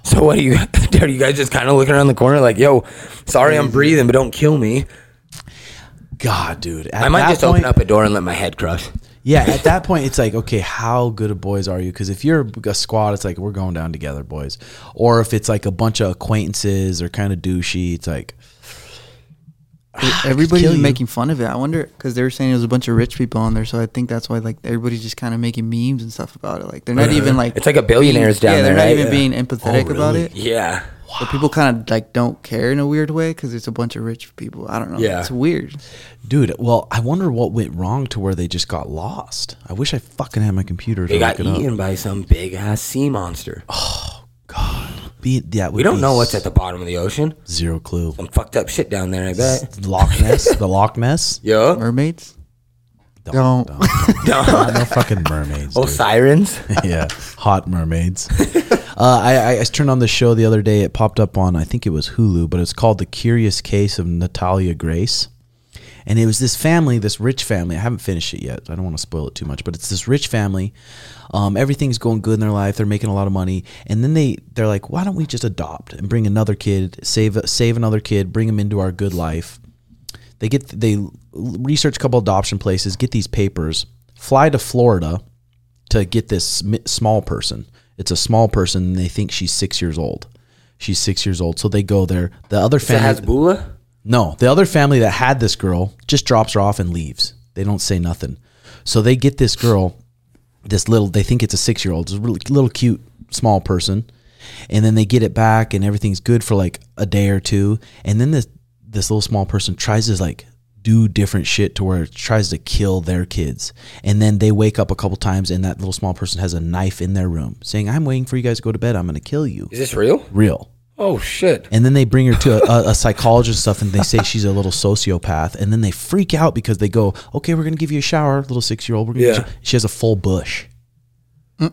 So what do you, are you guys just kind of looking around the corner like, yo, sorry I'm breathing, but don't kill me? God, dude. At I might just point, open up a door and let my head crush. Yeah, at that point, it's like, okay, how good of boys are you? Because if you're a squad, it's like, we're going down together, boys. Or if it's like a bunch of acquaintances or kind of douchey, it's like... Everybody's making fun of it. I wonder, because they were saying it was a bunch of rich people on there, so I think that's why like everybody's just kind of making memes and stuff about it. Like they're not yeah. even like it's like a billionaires being, down yeah, there. Yeah, they're not right? even yeah. being empathetic oh, really? about it. Yeah, wow. But people kind of like don't care in a weird way because it's a bunch of rich people. I don't know. Yeah, it's weird, dude. Well, I wonder what went wrong to where they just got lost. I wish I fucking had my computer. They to got look eaten up. by some big ass sea monster. Oh God. Be, yeah, we don't know what's at the bottom of the ocean. Zero clue. Some fucked up shit down there, I bet. Loch Ness. The Loch Ness. Yeah. Mermaids? Don't. Don't. don't, don't. don't. No fucking mermaids. Oh, dude. Sirens? Yeah. Hot mermaids. uh, I, I, I turned on the show the other day. It popped up on, I think it was Hulu, but it's called The Curious Case of Natalia Grace. And it was this family, this rich family. I haven't finished it yet. I don't want to spoil it too much, but it's this rich family. Um, everything's going good in their life. They're making a lot of money. And then they, they're like, why don't we just adopt and bring another kid, save save another kid, bring them into our good life. They get they research a couple adoption places, get these papers, fly to Florida to get this small person. It's a small person, and they think she's six years old. She's six years old. So they go there. The other family. Is it Hasbullah? No, the other family that had this girl just drops her off and leaves. They don't say nothing. So they get this girl, this little, they think it's a six-year-old, it's a really little cute, small person. And then they get it back and everything's good for like a day or two. And then this this little small person tries to like do different shit to where it tries to kill their kids. And then they wake up a couple times and that little small person has a knife in their room saying, I'm waiting for you guys to go to bed. I'm going to kill you. Is this real? Real. Oh, shit. And then they bring her to a, a psychologist and stuff, and they say she's a little sociopath. And then they freak out because they go, okay, we're going to give you a shower, little six-year-old. We're gonna yeah. She has a full bush.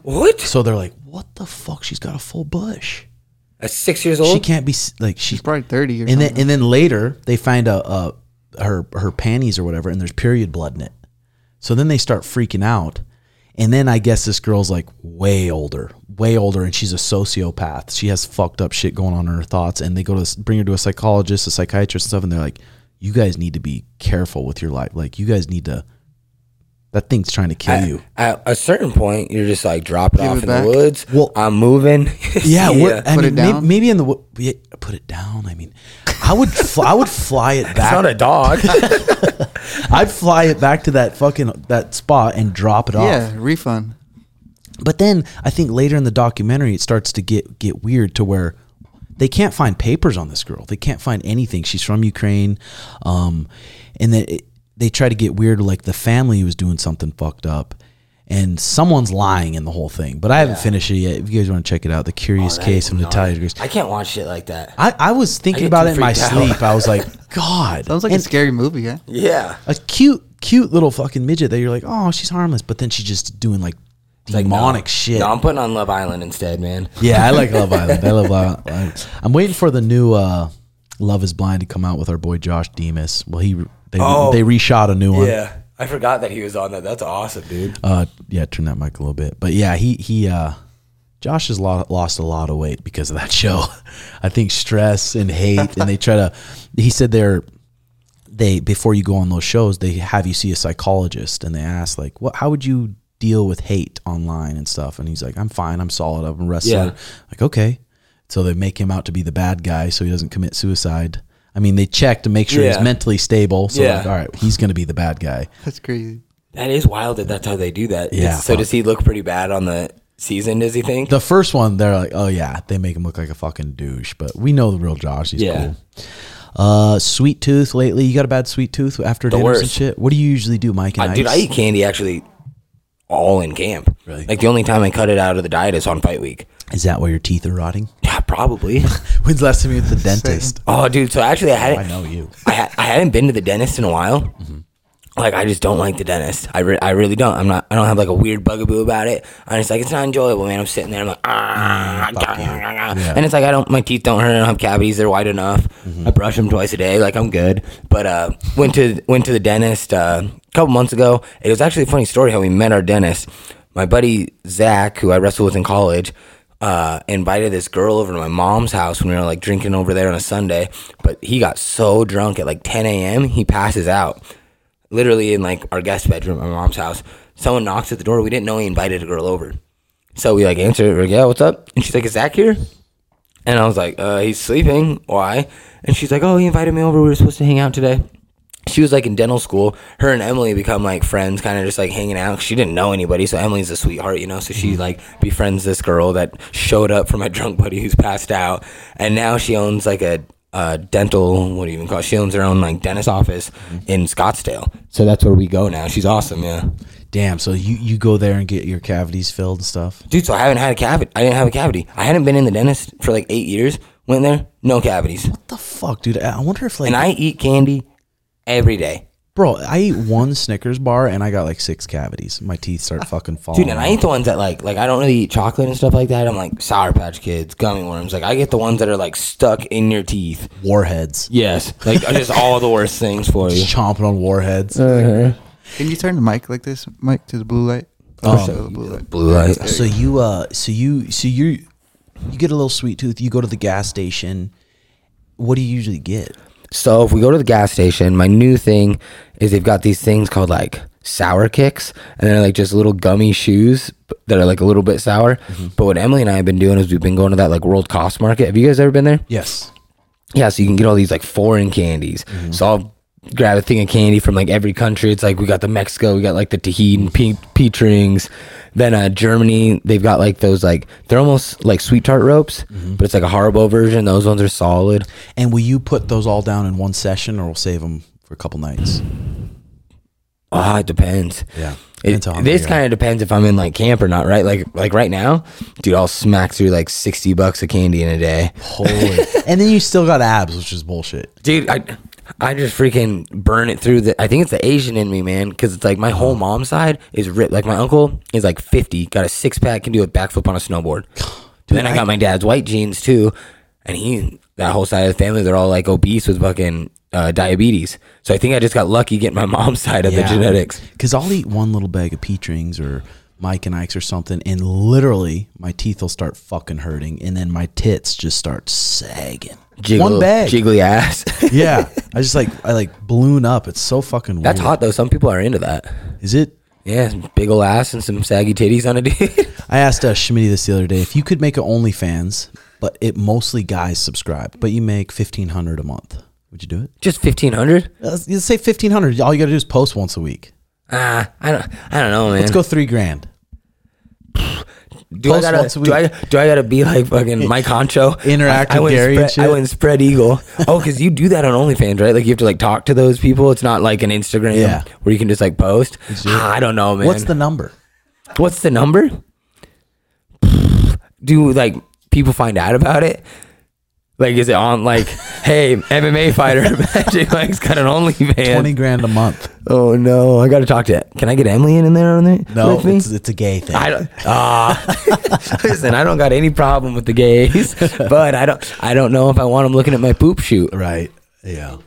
What? So they're like, what the fuck? She's got a full bush. At six years old? She can't be, like, she's, she's probably thirty or and something. Then, and then later, they find a, a, her, her panties or whatever, and there's period blood in it. So then they start freaking out. And then I guess this girl's like way older, way older, and she's a sociopath. She has fucked up shit going on in her thoughts, and they go to this, bring her to a psychologist, a psychiatrist, and stuff, and they're like, "You guys need to be careful with your life. Like, you guys need to. That thing's trying to kill at, you." At a certain point, you're just like, "Drop it Give off it in back. the woods. Well, I'm moving." Yeah, yeah. I put mean, it down. Maybe, maybe in the yeah, put it down. I mean, I would, fly, I would fly it back. It's not a dog. I'd fly it back to that fucking that spot and drop it yeah, off. Yeah, refund. But then I think later in the documentary, it starts to get get weird to where they can't find papers on this girl. They can't find anything. She's from Ukraine, um, and then it, they try to get weird. Like the family was doing something fucked up, and someone's lying in the whole thing. But I haven't yeah. finished it yet. If you guys want to check it out, The Curious oh, Case of Natalia Grace. I can't watch shit like that. I, I was thinking I about it in my out. sleep. I was like, God, sounds like and a scary movie, huh? Yeah, a cute, cute little fucking midget that you're like, oh, she's harmless, but then she's just doing like. demonic like, no, shit. No, I'm putting on Love Island instead, man. Yeah, I like Love Island. I love Love Island. I'm waiting for the new uh, Love is Blind to come out with our boy Josh Demas. Well, he they oh, they reshot a new one. Yeah, I forgot that he was on that. That's awesome, dude. Uh, yeah, turn that mic a little bit. But yeah, he he uh, Josh has lost a lot of weight because of that show. I think stress and hate, and they try to. He said they're. They before you go on those shows, they have you see a psychologist, and they ask like, what? How would you deal with hate online and stuff? And he's like, I'm fine, I'm solid, I'm a wrestler. Yeah. Like, okay. So they make him out to be the bad guy so he doesn't commit suicide. I mean, they check to make sure yeah. he's mentally stable. So yeah. like, all right, he's gonna be the bad guy. That's crazy. That is wild that that's how they do that. Yeah. It's, so does he look pretty bad on the season, does he think? The first one, they're like, oh yeah, they make him look like a fucking douche, but we know the real Josh. He's yeah. cool. Uh, sweet tooth lately. You got a bad sweet tooth after the dinners worst. and shit? What do you usually do, Mike and I? Ice? Dude, I eat candy actually all in camp. Really? Like the only time I cut it out of the diet is on fight week. Is that why your teeth are rotting? Yeah, probably. When's the last time you went to the dentist? Oh, dude. So actually, I hadn't. I know you. I, ha- I hadn't been to the dentist in a while. Mm-hmm. Like I just don't like the dentist. I re- I really don't. I'm not. I don't have like a weird bugaboo about it. I'm just like, it's not enjoyable, man. I'm sitting there. I'm like, ah, mm, ah, ah, yeah. And it's like I don't. My teeth don't hurt. I don't have cavities. They're wide enough. Mm-hmm. I brush them twice a day. Like I'm good. But uh, went to went to the dentist. Uh, couple months ago. It was actually a funny story how we met our dentist. My buddy Zach, who I wrestled with in college, uh, invited this girl over to my mom's house when we were like drinking over there on a Sunday. But he got so drunk at like ten a.m. he passes out, literally in like our guest bedroom at my mom's house. someone knocks at the door. We didn't know he invited a girl over. So we like answered it. We're like, yeah, what's up? And she's like, is Zach here? And I was like, uh, he's sleeping. Why? And she's like, oh, he invited me over. We were supposed to hang out today. She was like in dental school. Her and Emily become like friends, kind of just like hanging out. She didn't know anybody, so Emily's a sweetheart, you know. So she like befriends this girl that showed up for my drunk buddy who's passed out, and now she owns like a uh, dental. What do you even call it? She owns her own like dentist office in Scottsdale. So that's where we go now. She's awesome, yeah. Damn. So you, you go there and get your cavities filled and stuff, dude. So I haven't had a cavity. I didn't have a cavity. I hadn't been in the dentist for like eight years. Went there, no cavities. What the fuck, dude? I wonder if like. And I eat candy. Every day. Bro, I eat one Snickers bar and I got like six cavities. My teeth start fucking falling. Dude, and I eat the ones that like, like I don't really eat chocolate and stuff like that. I'm like Sour Patch Kids, gummy worms. Like I get the ones that are like stuck in your teeth. Warheads. Yes. Like just all the worst things for you. Just chomping on warheads. Uh-huh. Can you turn the mic like this, Mike, to the blue light? Oh, so blue light. Blue light. So you, uh, so you, so you, you get a little sweet tooth. You go to the gas station. What do you usually get? So if we go to the gas station, my new thing is they've got these things called like sour kicks, and they're like just little gummy shoes that are like a little bit sour. Mm-hmm. But what Emily and I have been doing is we've been going to that like World Cost Market. Have you guys ever been there? Yes. Yeah, so you can get all these like foreign candies. Mm-hmm. So I'll grab a thing of candy from like every country. It's like we got the Mexico, we got like the Tahitian pe- peach rings. Then uh, Germany, they've got like those like, they're almost like sweet tart ropes, mm-hmm. but it's like a Haribo version. Those ones are solid. And will you put those all down in one session, or we'll save them for a couple nights? Ah, oh, it depends. Yeah. It, this kind of depends if I'm in like camp or not, right? Like like right now, dude, I'll smack through like sixty bucks of candy in a day. Holy. And then you still got abs, which is bullshit. Dude, I... I just freaking burn it through the, I think it's the Asian in me, man, because it's like my whole mom's side is ripped. Like my uncle is like fifty, got a six pack, can do a backflip on a snowboard. Dude, then I, I got my dad's white jeans too, and he, that whole side of the family, they're all like obese with fucking uh, diabetes. So I think I just got lucky getting my mom's side of yeah, the genetics. Because I'll eat one little bag of peach rings or Mike and Ike's or something, and literally my teeth will start fucking hurting, and then my tits just start sagging. Jiggle, one bag, jiggly ass. Yeah, I just like I like balloon up. It's so fucking weird. That's hot though. Some people are into that. Is it? Yeah, big ol' ass and some saggy titties on a dude. I asked uh, Schmitty this the other day, if you could make an OnlyFans, but it mostly guys subscribe, but you make fifteen hundred a month, would you do it? Just fifteen hundred? Let's say fifteen hundred. All you got to do is post once a week. Ah, uh, I don't, I don't know, man. Let's go three grand. Do I, gotta, do I do I gotta be like fucking Mike Honcho? Interact I, I with Gary spread, and shit? I went spread eagle. Oh, because you do that on OnlyFans, right? Like you have to like talk to those people. It's not like an Instagram yeah. where you can just like post. Ah, I don't know, man. What's the number? What's the number? Do like people find out about it? Like is it on like, hey, M M A fighter, Magic Mike's got an OnlyFans. twenty grand a month. Oh no, I gotta talk to it. Can I get Emily in, in there on there? No, with me? It's, it's a gay thing. I don't, uh, listen, I don't got any problem with the gays, but I don't I don't know if I want them looking at my poop shoot. Right, yeah.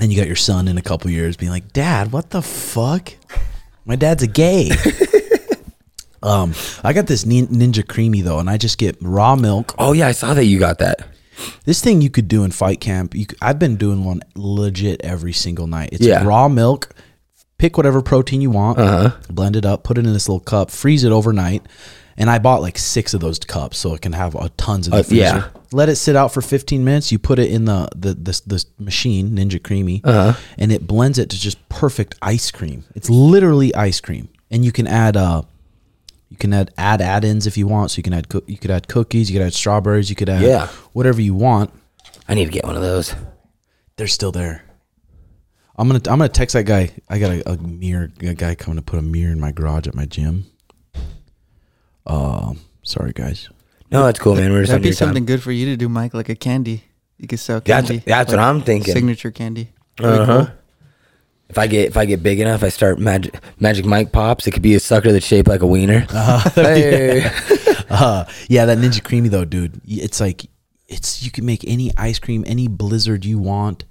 And you got your son in a couple years being like, Dad, what the fuck? My dad's a gay. Um, I got this nin- Ninja Creami though, and I just get raw milk. Oh yeah, I saw that you got that. This thing you could do in fight camp. You, I've been doing one legit every single night. It's yeah. raw milk. Pick whatever protein you want, uh-huh. blend it up, put it in this little cup, freeze it overnight. And I bought like six of those cups, so it can have uh, tons in the uh, freezer. Yeah. Let it sit out for fifteen minutes. You put it in the the this this machine, Ninja Creami, uh-huh. and it blends it to just perfect ice cream. It's literally ice cream, and you can add uh. You can add, add add-ins if you want. So you can add you could add cookies, you could add strawberries, you could add yeah. whatever you want. I need to get one of those. They're still there. I'm gonna I'm gonna text that guy. I got a, a mirror a guy coming to put a mirror in my garage at my gym. Um, sorry guys. No, that's cool, man. We're just That'd be something time. Good for you to do, Mike. Like a candy, you could sell candy. That's, that's like what I'm thinking. Signature candy. Uh huh. If I get if I get big enough, I start magic Magic Mike pops. It could be a sucker that's shaped like a wiener. Uh, hey. yeah. Uh, yeah, that Ninja Creami though, dude. It's like it's you can make any ice cream, any blizzard you want,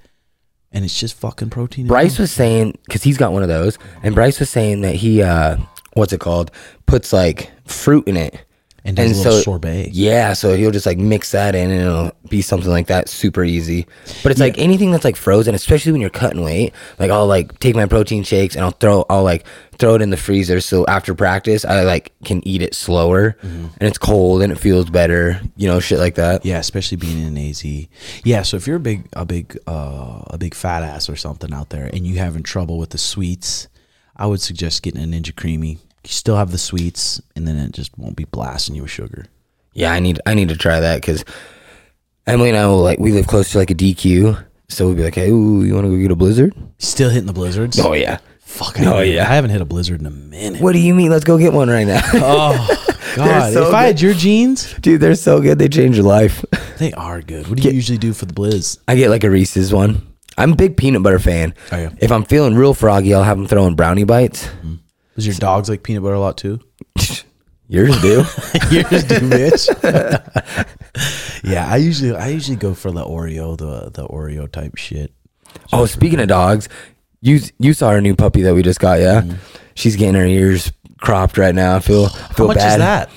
and it's just fucking protein. Bryce was saying because he's got one of those, and Bryce was saying that he uh, what's it called? Puts like fruit in it. And does and a little so, sorbet. Yeah, so he'll just like mix that in and it'll be something like that, super easy. But it's yeah. like anything that's like frozen, especially when you're cutting weight, like I'll like take my protein shakes and I'll throw, I'll like throw it in the freezer so after practice I like can eat it slower mm-hmm. and it's cold and it feels better, you know, shit like that. Yeah, especially being in A Z. Yeah, so if you're a big, a big, uh, a big fat ass or something out there and you having trouble with the sweets, I would suggest getting a Ninja Creami. You still have the sweets, and then it just won't be blasting you with sugar. Yeah, I need I need to try that because Emily and I will like we live close to like a D Q, so we'll be like, hey, ooh, you want to go get a blizzard? Still hitting the blizzards? Oh yeah, fuck. Oh I yeah, I haven't hit a blizzard in a minute. What do you mean? Let's go get one right now. Oh god, so if good. I had your jeans, dude, they're so good. They change your life. They are good. What do you get, usually do for the blizz? I get like a Reese's one. I'm a big peanut butter fan. Oh, yeah. If I'm feeling real froggy, I'll have them throwing brownie bites. Mm-hmm. Does your dogs like peanut butter a lot too? Yours do. Yours do, bitch. Yeah, I usually I usually go for the Oreo, the the Oreo type shit. So oh, speaking of dogs, you you saw our new puppy that we just got, yeah? Mm-hmm. She's getting her ears cropped right now. I feel, I feel How much bad. Is that?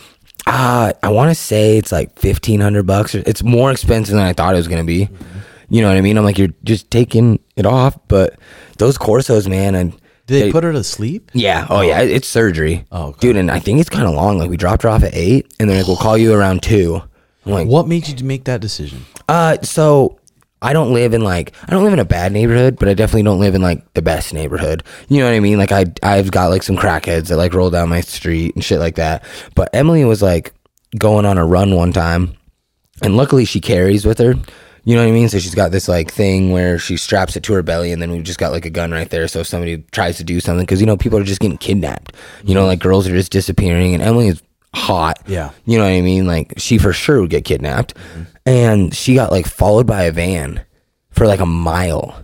Uh, I want to say it's like fifteen hundred bucks. It's more expensive than I thought it was going to be. Mm-hmm. You know what I mean? I'm like, you're just taking it off. But those Corsos, man, and Did they, they put her to sleep? Yeah. Oh, yeah. It's surgery. Oh, okay. Dude, and I think it's kind of long. Like, we dropped her off at eight, and they're like, we'll call you around two. I'm like, what made you make that decision? Uh, so I don't live in, like, I don't live in a bad neighborhood, but I definitely don't live in, like, the best neighborhood. You know what I mean? Like, I, I've got, like, some crackheads that, like, roll down my street and shit like that. But Emily was, like, going on a run one time, and luckily she carries with her. You know what I mean? So she's got this like thing where she straps it to her belly, and then we've just got like a gun right there. So if somebody tries to do something, because you know people are just getting kidnapped. You know, like girls are just disappearing, and Emily is hot. Yeah. You know what I mean? Like she for sure would get kidnapped, mm-hmm. and she got like followed by a van for like a mile.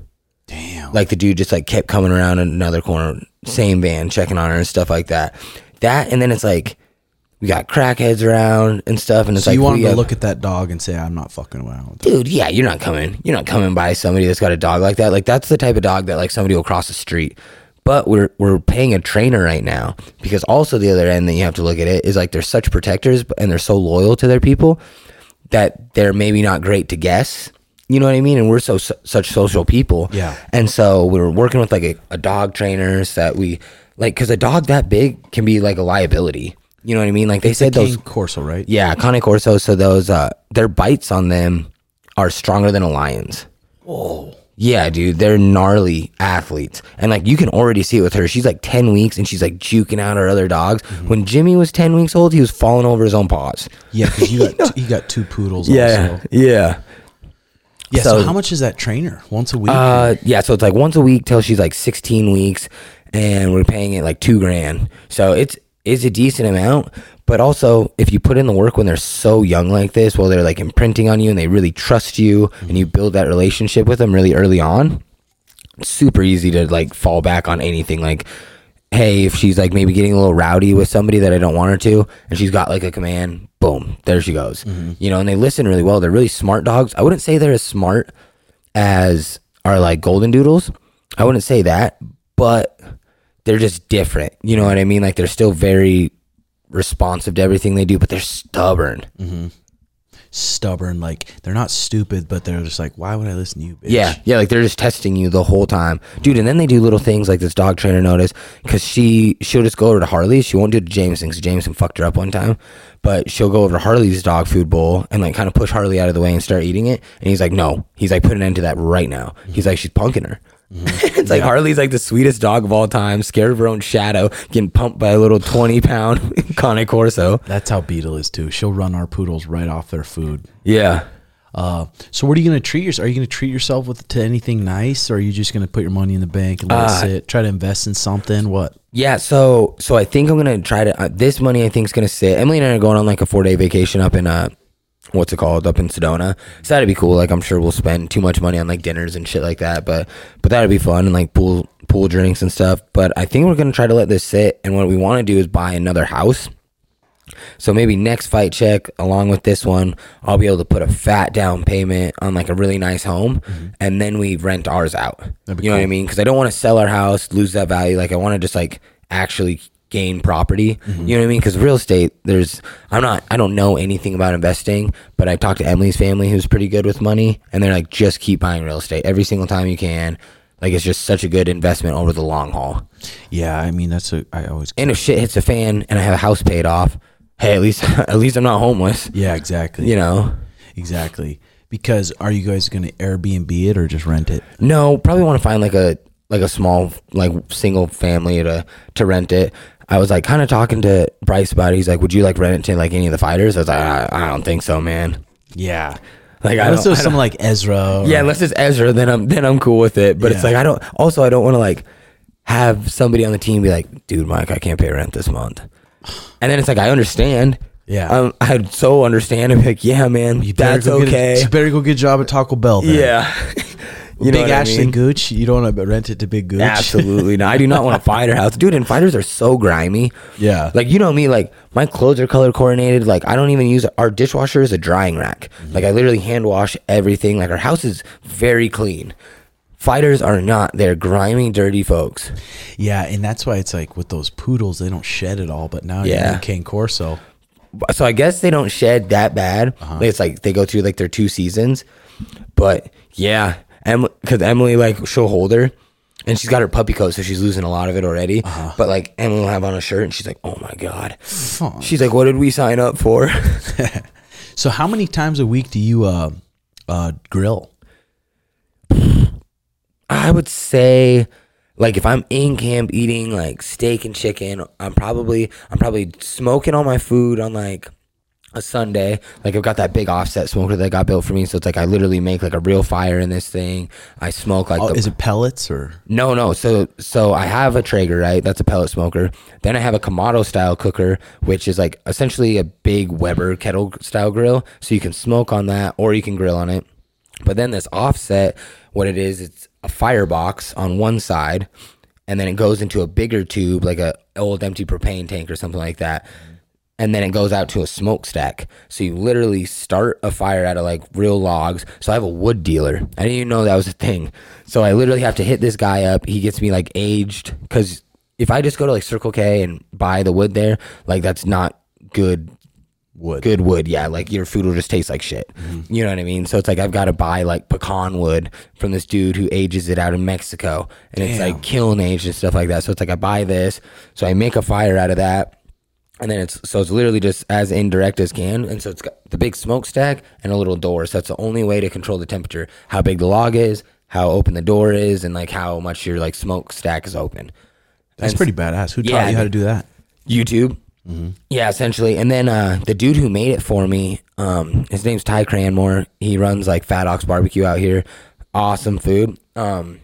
Damn. Like the dude just like kept coming around another corner, same van, checking on her and stuff like that. That and then it's like. We got crackheads around and stuff, and it's so like you want to look at that dog and say, "I'm not fucking around, dude." Yeah, you're not coming. You're not coming by somebody that's got a dog like that. Like that's the type of dog that like somebody will cross the street. But we're we're paying a trainer right now because also the other end that you have to look at it is like they're such protectors and they're so loyal to their people that they're maybe not great to guess. You know what I mean? And we're so, so such social people. Yeah. And so we were working with like a, a dog trainers that we like because a dog that big can be like a liability. You know what I mean? Like they it's said the those Cane Corso, right? Yeah, Cane Corso. So those uh, their bites on them are stronger than a lion's. Whoa. Yeah, dude, they're gnarly athletes, and like you can already see it with her. She's like ten weeks, and she's like juking out her other dogs. Mm-hmm. When Jimmy was ten weeks old, he was falling over his own paws. Yeah, because you got you got two poodles. Yeah, also. yeah, yeah. So, so how much is that trainer? Once a week? Uh, yeah, so it's like once a week till she's like sixteen weeks, and we're paying it like two grand. So it's. Is a decent amount, but also if you put in the work when they're so young like this, well, they're like imprinting on you and they really trust you and you build that relationship with them really early on. It's super easy to like fall back on anything. Like, hey, if she's like maybe getting a little rowdy with somebody that I don't want her to, and she's got like a command, boom, there she goes. Mm-hmm. You know, and they listen really well. They're really smart dogs. I wouldn't say they're as smart as our like golden doodles. I wouldn't say that, but they're just different. You know what I mean? Like they're still very responsive to everything they do, but they're stubborn. Mm-hmm. Stubborn. Like they're not stupid, but they're just like, why would I listen to you, bitch? Yeah. Yeah. Like they're just testing you the whole time, dude. And then they do little things like this dog trainer noticed because she, she'll just go over to Harley's. She won't do it to Jameson because Jameson fucked her up one time, but she'll go over to Harley's dog food bowl and like kind of push Harley out of the way and start eating it. And he's like, no, he's like, put an end to that right now. Mm-hmm. He's like, she's punking her. Mm-hmm. It's like yeah. Harley's like the sweetest dog of all time, scared of her own shadow, getting pumped by a little twenty pound Cane Corso. That's how Beetle is too. She'll run our poodles right off their food. Yeah. Uh, so what are you going to treat yourself? Are you going to treat yourself with to anything nice, or are you just going to put your money in the bank and let uh, it sit? Try to invest in something. What? Yeah. So so I think I'm going to try to. Uh, this money I think is going to sit. Emily and I are going on like a four day vacation up in uh what's it called up in Sedona, so that'd be cool. Like I'm sure we'll spend too much money on like dinners and shit like that, but but that'd be fun and like pool pool drinks and stuff. But I think we're gonna try to let this sit, and what we want to do is buy another house. So maybe next fight check along with this one, I'll be able to put a fat down payment on like a really nice home, mm-hmm. and then we rent ours out. You know cool. what I mean? Because I don't want to sell our house, lose that value. Like I want to just like actually gain property. Mm-hmm. You know what I mean? Because real estate, there's, I'm not, I don't know anything about investing, but I talked to Emily's family who's pretty good with money, and they're like, just keep buying real estate every single time you can. Like, it's just such a good investment over the long haul. Yeah, I mean, that's a, I always. And if shit hits a fan and I have a house paid off, hey, at least, at least I'm not homeless. Yeah, exactly. You know? Exactly. Because are you guys going to Airbnb it or just rent it? No, probably want to find like a like a small, like single family to to rent it. I was like kind of talking to Bryce about it. He's like, would you like rent it to like any of the fighters? I was like, I, I don't think so, man. Yeah. Like, unless there's someone like Ezra. Or, yeah, unless it's Ezra, then I'm then I'm cool with it. But yeah. It's like, I don't, also I don't want to like have somebody on the team be like, dude, Mike, I can't pay rent this month. And then it's like, I understand. Yeah, um, I so understand. I'm like, yeah, man, you that's okay. A, you better go get a job at Taco Bell. Then. Yeah, you know Big Ashley I mean? Gooch. You don't want to rent it to Big Gooch. Absolutely not. I do not want a fighter house, dude. And fighters are so grimy. Yeah, like you know me. Like my clothes are color coordinated. Like I don't even use our dishwasher is a drying rack. Mm-hmm. Like I literally hand wash everything. Like our house is very clean. Fighters are not. They're grimy, dirty folks. Yeah, and that's why it's like with those poodles, they don't shed at all. But now yeah, you're Cane Corso. So I guess they don't shed that bad. Uh-huh. It's like they go through like their two seasons, but yeah, because em- Emily like she'll hold her, and she's got her puppy coat, so she's losing a lot of it already. Uh-huh. But like Emily will have on a shirt, and she's like, "Oh my god!" Huh. She's like, "What did we sign up for?" So how many times a week do you uh, uh, grill? I would say. Like if I'm in camp eating like steak and chicken, I'm probably I'm probably smoking all my food on like a Sunday. Like I've got that big offset smoker that got built for me, so it's like I literally make like a real fire in this thing. I smoke like. Oh, the, is it pellets or? No, no. So so I have a Traeger, right? That's a pellet smoker. Then I have a Kamado style cooker, which is like essentially a big Weber kettle style grill. So you can smoke on that, or you can grill on it. But then this offset, what it is, it's a firebox on one side, and then it goes into a bigger tube, like a old empty propane tank or something like that, and then it goes out to a smokestack. So you literally start a fire out of like real logs. So I have a wood dealer. I didn't even know that was a thing. So I literally have to hit this guy up. He gets me like aged, because if I just go to like Circle K and buy the wood there, like that's not good wood. Good wood, yeah. Like your food will just taste like shit. Mm-hmm. You know what I mean? So it's like I've got to buy like pecan wood from this dude who ages it out in Mexico, and Damn. It's like kiln aged and stuff like that. So it's like I buy this, so I make a fire out of that, and then it's so it's literally just as indirect as can. And so it's got the big smokestack and a little door. So that's the only way to control the temperature: how big the log is, how open the door is, and like how much your like smokestack is open. That's and, pretty badass. Who taught yeah, you how to do that? YouTube. Mm-hmm. Yeah, essentially. And then uh, the dude who made it for me, um, his name's Ty Cranmore. He runs like Fat Ox Barbecue out here. Awesome food. Um,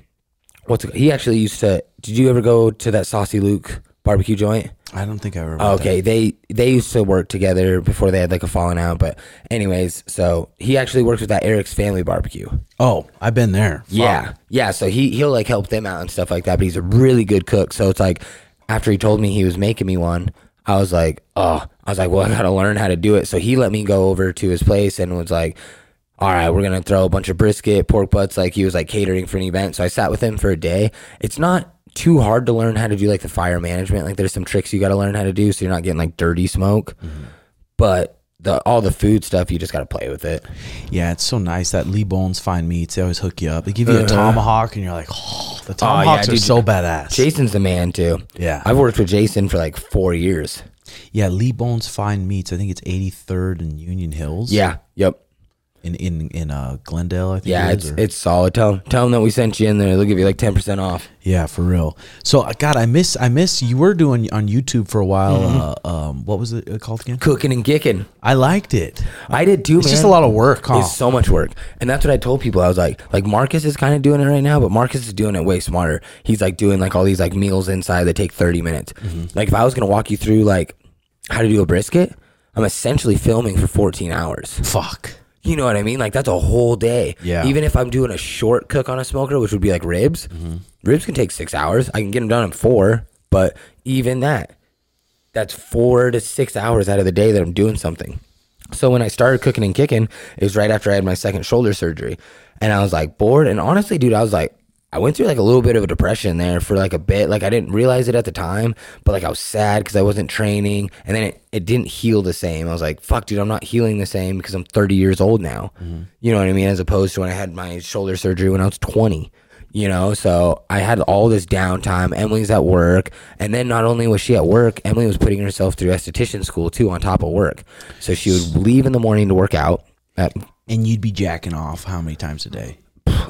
what's it, he actually used to? Did you ever go to that Saucy Luke barbecue joint? I don't think I ever. Okay, that. they they used to work together before they had like a falling out. But anyways, so he actually works with that Eric's Family Barbecue. Oh, I've been there. Yeah, Fuck. yeah. So he he'll like help them out and stuff like that. But he's a really good cook. So it's like after he told me he was making me one, I was like, oh, I was like, well, I got to learn how to do it. So he let me go over to his place and was like, all right, we're going to throw a bunch of brisket, pork butts. Like he was like catering for an event. So I sat with him for a day. It's not too hard to learn how to do like the fire management. Like there's some tricks you got to learn how to do so you're not getting like dirty smoke. Mm-hmm. But the all the food stuff, you just got to play with it. Yeah, it's so nice. That Lee Bones Fine Meats, they always hook you up. They give you uh-huh. a tomahawk and you're like, oh, the tomahawks oh, yeah, are so badass. Jason's the man too. Yeah. I've worked with Jason for like four years. Yeah, Lee Bones Fine Meats. I think it's eighty-third and Union Hills. Yeah, yep. In in, in uh, Glendale, I think yeah, it is. Yeah, it's, it's solid. Tell, tell them that we sent you in there. They'll give you like ten percent off. Yeah, for real. So, God, I miss, I miss, you were doing on YouTube for a while. Mm-hmm. Uh, um, what was it called again? Cooking and Kicking. I liked it. I did too, it's man. It's just a lot of work. Huh? It's so much work. And that's what I told people. I was like, like Marcus is kind of doing it right now, but Marcus is doing it way smarter. He's like doing like all these like meals inside that take thirty minutes. Mm-hmm. Like if I was going to walk you through like how to do a brisket, I'm essentially filming for fourteen hours. Fuck. You know what I mean? Like, that's a whole day. Yeah. Even if I'm doing a short cook on a smoker, which would be like ribs, mm-hmm. ribs can take six hours. I can get them done in four, but even that, that's four to six hours out of the day that I'm doing something. So when I started Cooking and Kicking, it was right after I had my second shoulder surgery. And I was like bored. And honestly, dude, I was like, I went through like a little bit of a depression there for like a bit. Like I didn't realize it at the time, but like I was sad because I wasn't training, and then it, it didn't heal the same. I was like, fuck, dude, I'm not healing the same because I'm thirty years old now. Mm-hmm. You know what I mean? As opposed to when I had my shoulder surgery when I was twenty. You know, so I had all this downtime. Emily's at work. And then not only was she at work, Emily was putting herself through esthetician school too on top of work. So she would leave in the morning to work out. At, and you'd be jacking off how many times a day?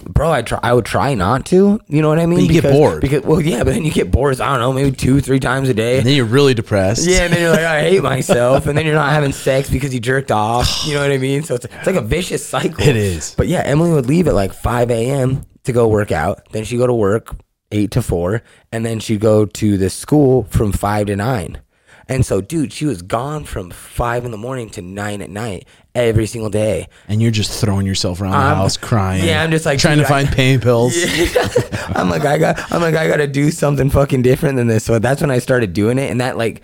Bro, I try. I would try not to. You know what I mean? But you because, get bored. Because, well, yeah, but then you get bored. I don't know, maybe two, three times a day. And then you're really depressed. Yeah, and then you're like, I hate myself. And then you're not having sex because you jerked off. You know what I mean? So it's, it's like a vicious cycle. It is. But yeah, Emily would leave at like five a.m. to go work out. Then she'd go to work eight to four, and then she'd go to the school from five to nine. And so, dude, she was gone from five in the morning to nine at night every single day. And you're just throwing yourself around um, the house crying. Yeah, I'm just like trying to I, find pain pills. Yeah. I'm like, I got, I'm like, I got to do something fucking different than this. So that's when I started doing it, and that like,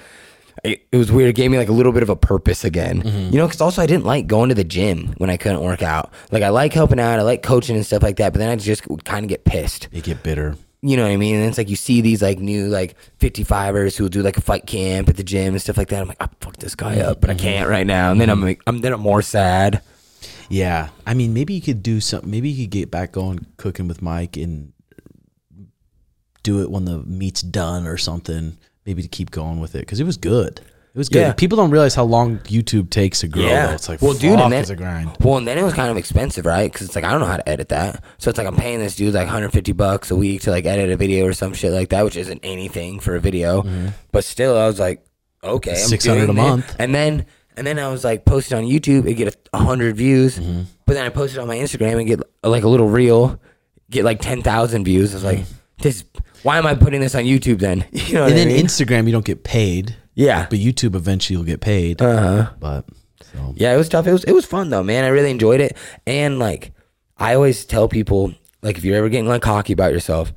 it, it was weird. It gave me like a little bit of a purpose again, mm-hmm. you know. Because also I didn't like going to the gym when I couldn't work out. Like I like helping out, I like coaching and stuff like that. But then I just would kind of get pissed. You get bitter. You know what I mean? And it's like you see these like new like fifty-fivers who do like a fight camp at the gym and stuff like that. I'm like, I fucked this guy up, but I can't right now. And then I'm like, I'm then I'm more sad. Yeah, I mean, maybe you could do something. Maybe you could get back on Cooking with Mike and do it when the meat's done or something. Maybe to keep going with it because it was good. It was good. Yeah. People don't realize how long YouTube takes to grow. Yeah. Though. It's like, well, dude, and then, it's a grind. Well, and then it was kind of expensive, right? Because it's like, I don't know how to edit that. So it's like I'm paying this dude like one hundred fifty bucks a week to like edit a video or some shit like that, which isn't anything for a video. Mm-hmm. But still, I was like, okay. six hundred dollars a month. And then and then I was like, posted on YouTube, it'd get one hundred views. Mm-hmm. But then I posted on my Instagram and get like a little reel, get like ten thousand views. I was like, this, why am I putting this on YouTube then? You know what and I then mean? Instagram, you don't get paid. Yeah, but YouTube eventually will get paid. Uh-huh. But so. Yeah, it was tough. It was it was fun though, man. I really enjoyed it. And like, I always tell people, like, if you're ever getting like cocky about yourself,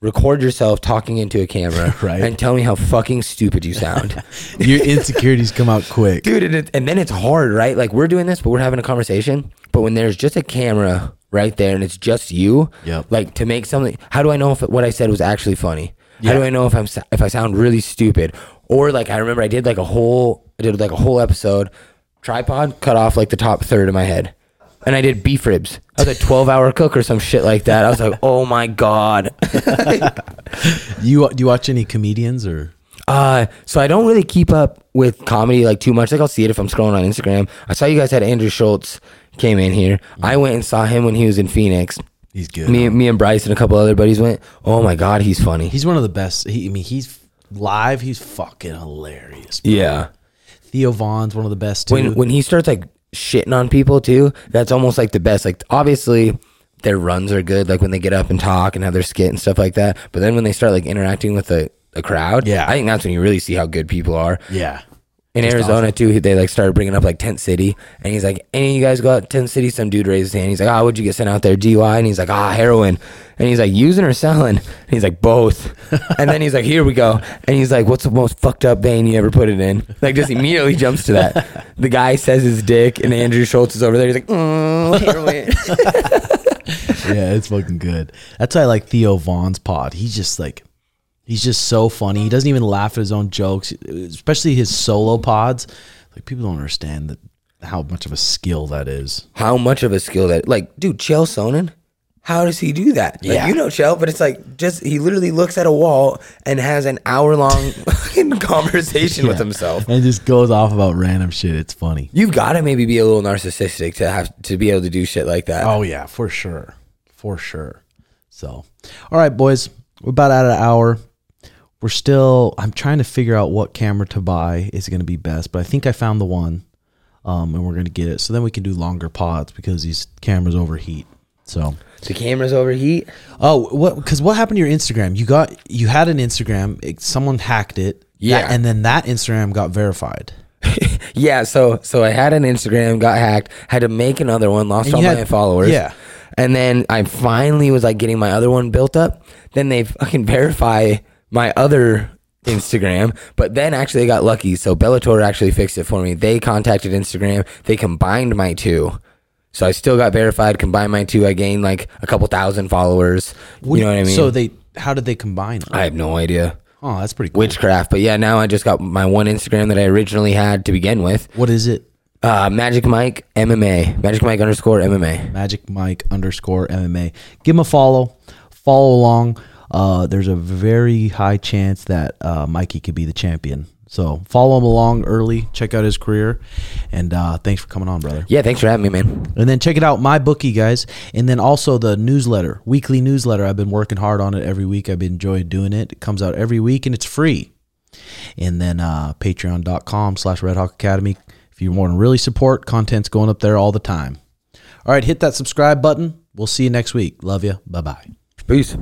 record yourself talking into a camera, right? And tell me how fucking stupid you sound. Your insecurities come out quick, dude. And, it, and then it's hard, right? Like we're doing this, but we're having a conversation. But when there's just a camera right there and it's just you, yep. Like to make something. How do I know if what I said was actually funny? Yep. How do I know if I'm if I sound really stupid? Or like I remember I did like a whole I did like a whole episode, tripod cut off like the top third of my head, and I did beef ribs. I was a twelve hour cook or some shit like that. I was like, oh my god. you do you watch any comedians or? Uh, so I don't really keep up with comedy like too much. Like I'll see it if I'm scrolling on Instagram. I saw you guys had Andrew Schultz came in here. I went and saw him when he was in Phoenix. He's good. Me, me and Bryce and a couple other buddies went. Oh my god, he's funny. He's one of the best. He, I mean, he's. Live, he's fucking hilarious, bro. Yeah. Theo Von's one of the best, too. When, when he starts, like, shitting on people, too, that's almost, like, the best. Like, obviously, their runs are good, like, when they get up and talk and have their skit and stuff like that. But then when they start, like, interacting with the, the crowd, yeah. I think that's when you really see how good people are. Yeah. In Just Arizona, awesome. Too, they, like, started bringing up, like, Tent City. And he's like, any of you guys go out to Tent City? Some dude raised his hand. He's like, ah, oh, what'd you get sent out there, D U I? And he's like, ah, oh, heroin. And he's like, using or selling? And he's like, both. And then he's like, here we go. And he's like, what's the most fucked up vein you ever put it in? Like, just immediately jumps to that. The guy says his dick, and Andrew Schultz is over there. He's like, mm, heroin. Yeah, it's fucking good. That's why I like Theo Von's pod. He's just like, he's just so funny. He doesn't even laugh at his own jokes, especially his solo pods. Like, people don't understand that how much of a skill that is. How much of a skill that, like, dude, Chael Sonnen? How does he do that? Like, yeah. You know, Chell, but it's like just he literally looks at a wall and has an hour long conversation yeah. with himself and just goes off about random shit. It's funny. You've got to maybe be a little narcissistic to have to be able to do shit like that. Oh, yeah, for sure. For sure. So, all right, boys, we're about out of an hour. We're still I'm trying to figure out what camera to buy is going to be best, but I think I found the one um, and we're going to get it. So then we can do longer pods because these cameras overheat. So the cameras overheat. Oh, what? Because what happened to your Instagram? You got you had an Instagram. It, someone hacked it. Yeah, that, and then that Instagram got verified. yeah. So so I had an Instagram, got hacked, had to make another one, lost and all had, my followers. Yeah. And then I finally was like getting my other one built up. Then they fucking verify my other Instagram, but then actually I got lucky. So Bellator actually fixed it for me. They contacted Instagram. They combined my two. So I still got verified. Combined my two, I gained like a couple thousand followers. What, you know what I mean? So they, how did they combine them? I have no idea. Oh, that's pretty cool. Witchcraft. But yeah, now I just got my one Instagram that I originally had to begin with. What is it? Uh, Magic Mike M M A. Magic Mike underscore M M A. Magic Mike underscore M M A. Give him a follow. Follow along. Uh, there's a very high chance that uh, Mikey could be the champion. So follow him along early. Check out his career. And uh, thanks for coming on, brother. Yeah, thanks for having me, man. And then check it out, MyBookie, guys. And then also the newsletter, weekly newsletter. I've been working hard on it every week. I've been enjoying doing it. It comes out every week, and it's free. And then uh, patreon.com slash Red Hawk Academy. If you want to really support, content's going up there all the time. All right, hit that subscribe button. We'll see you next week. Love you. Bye-bye. Peace.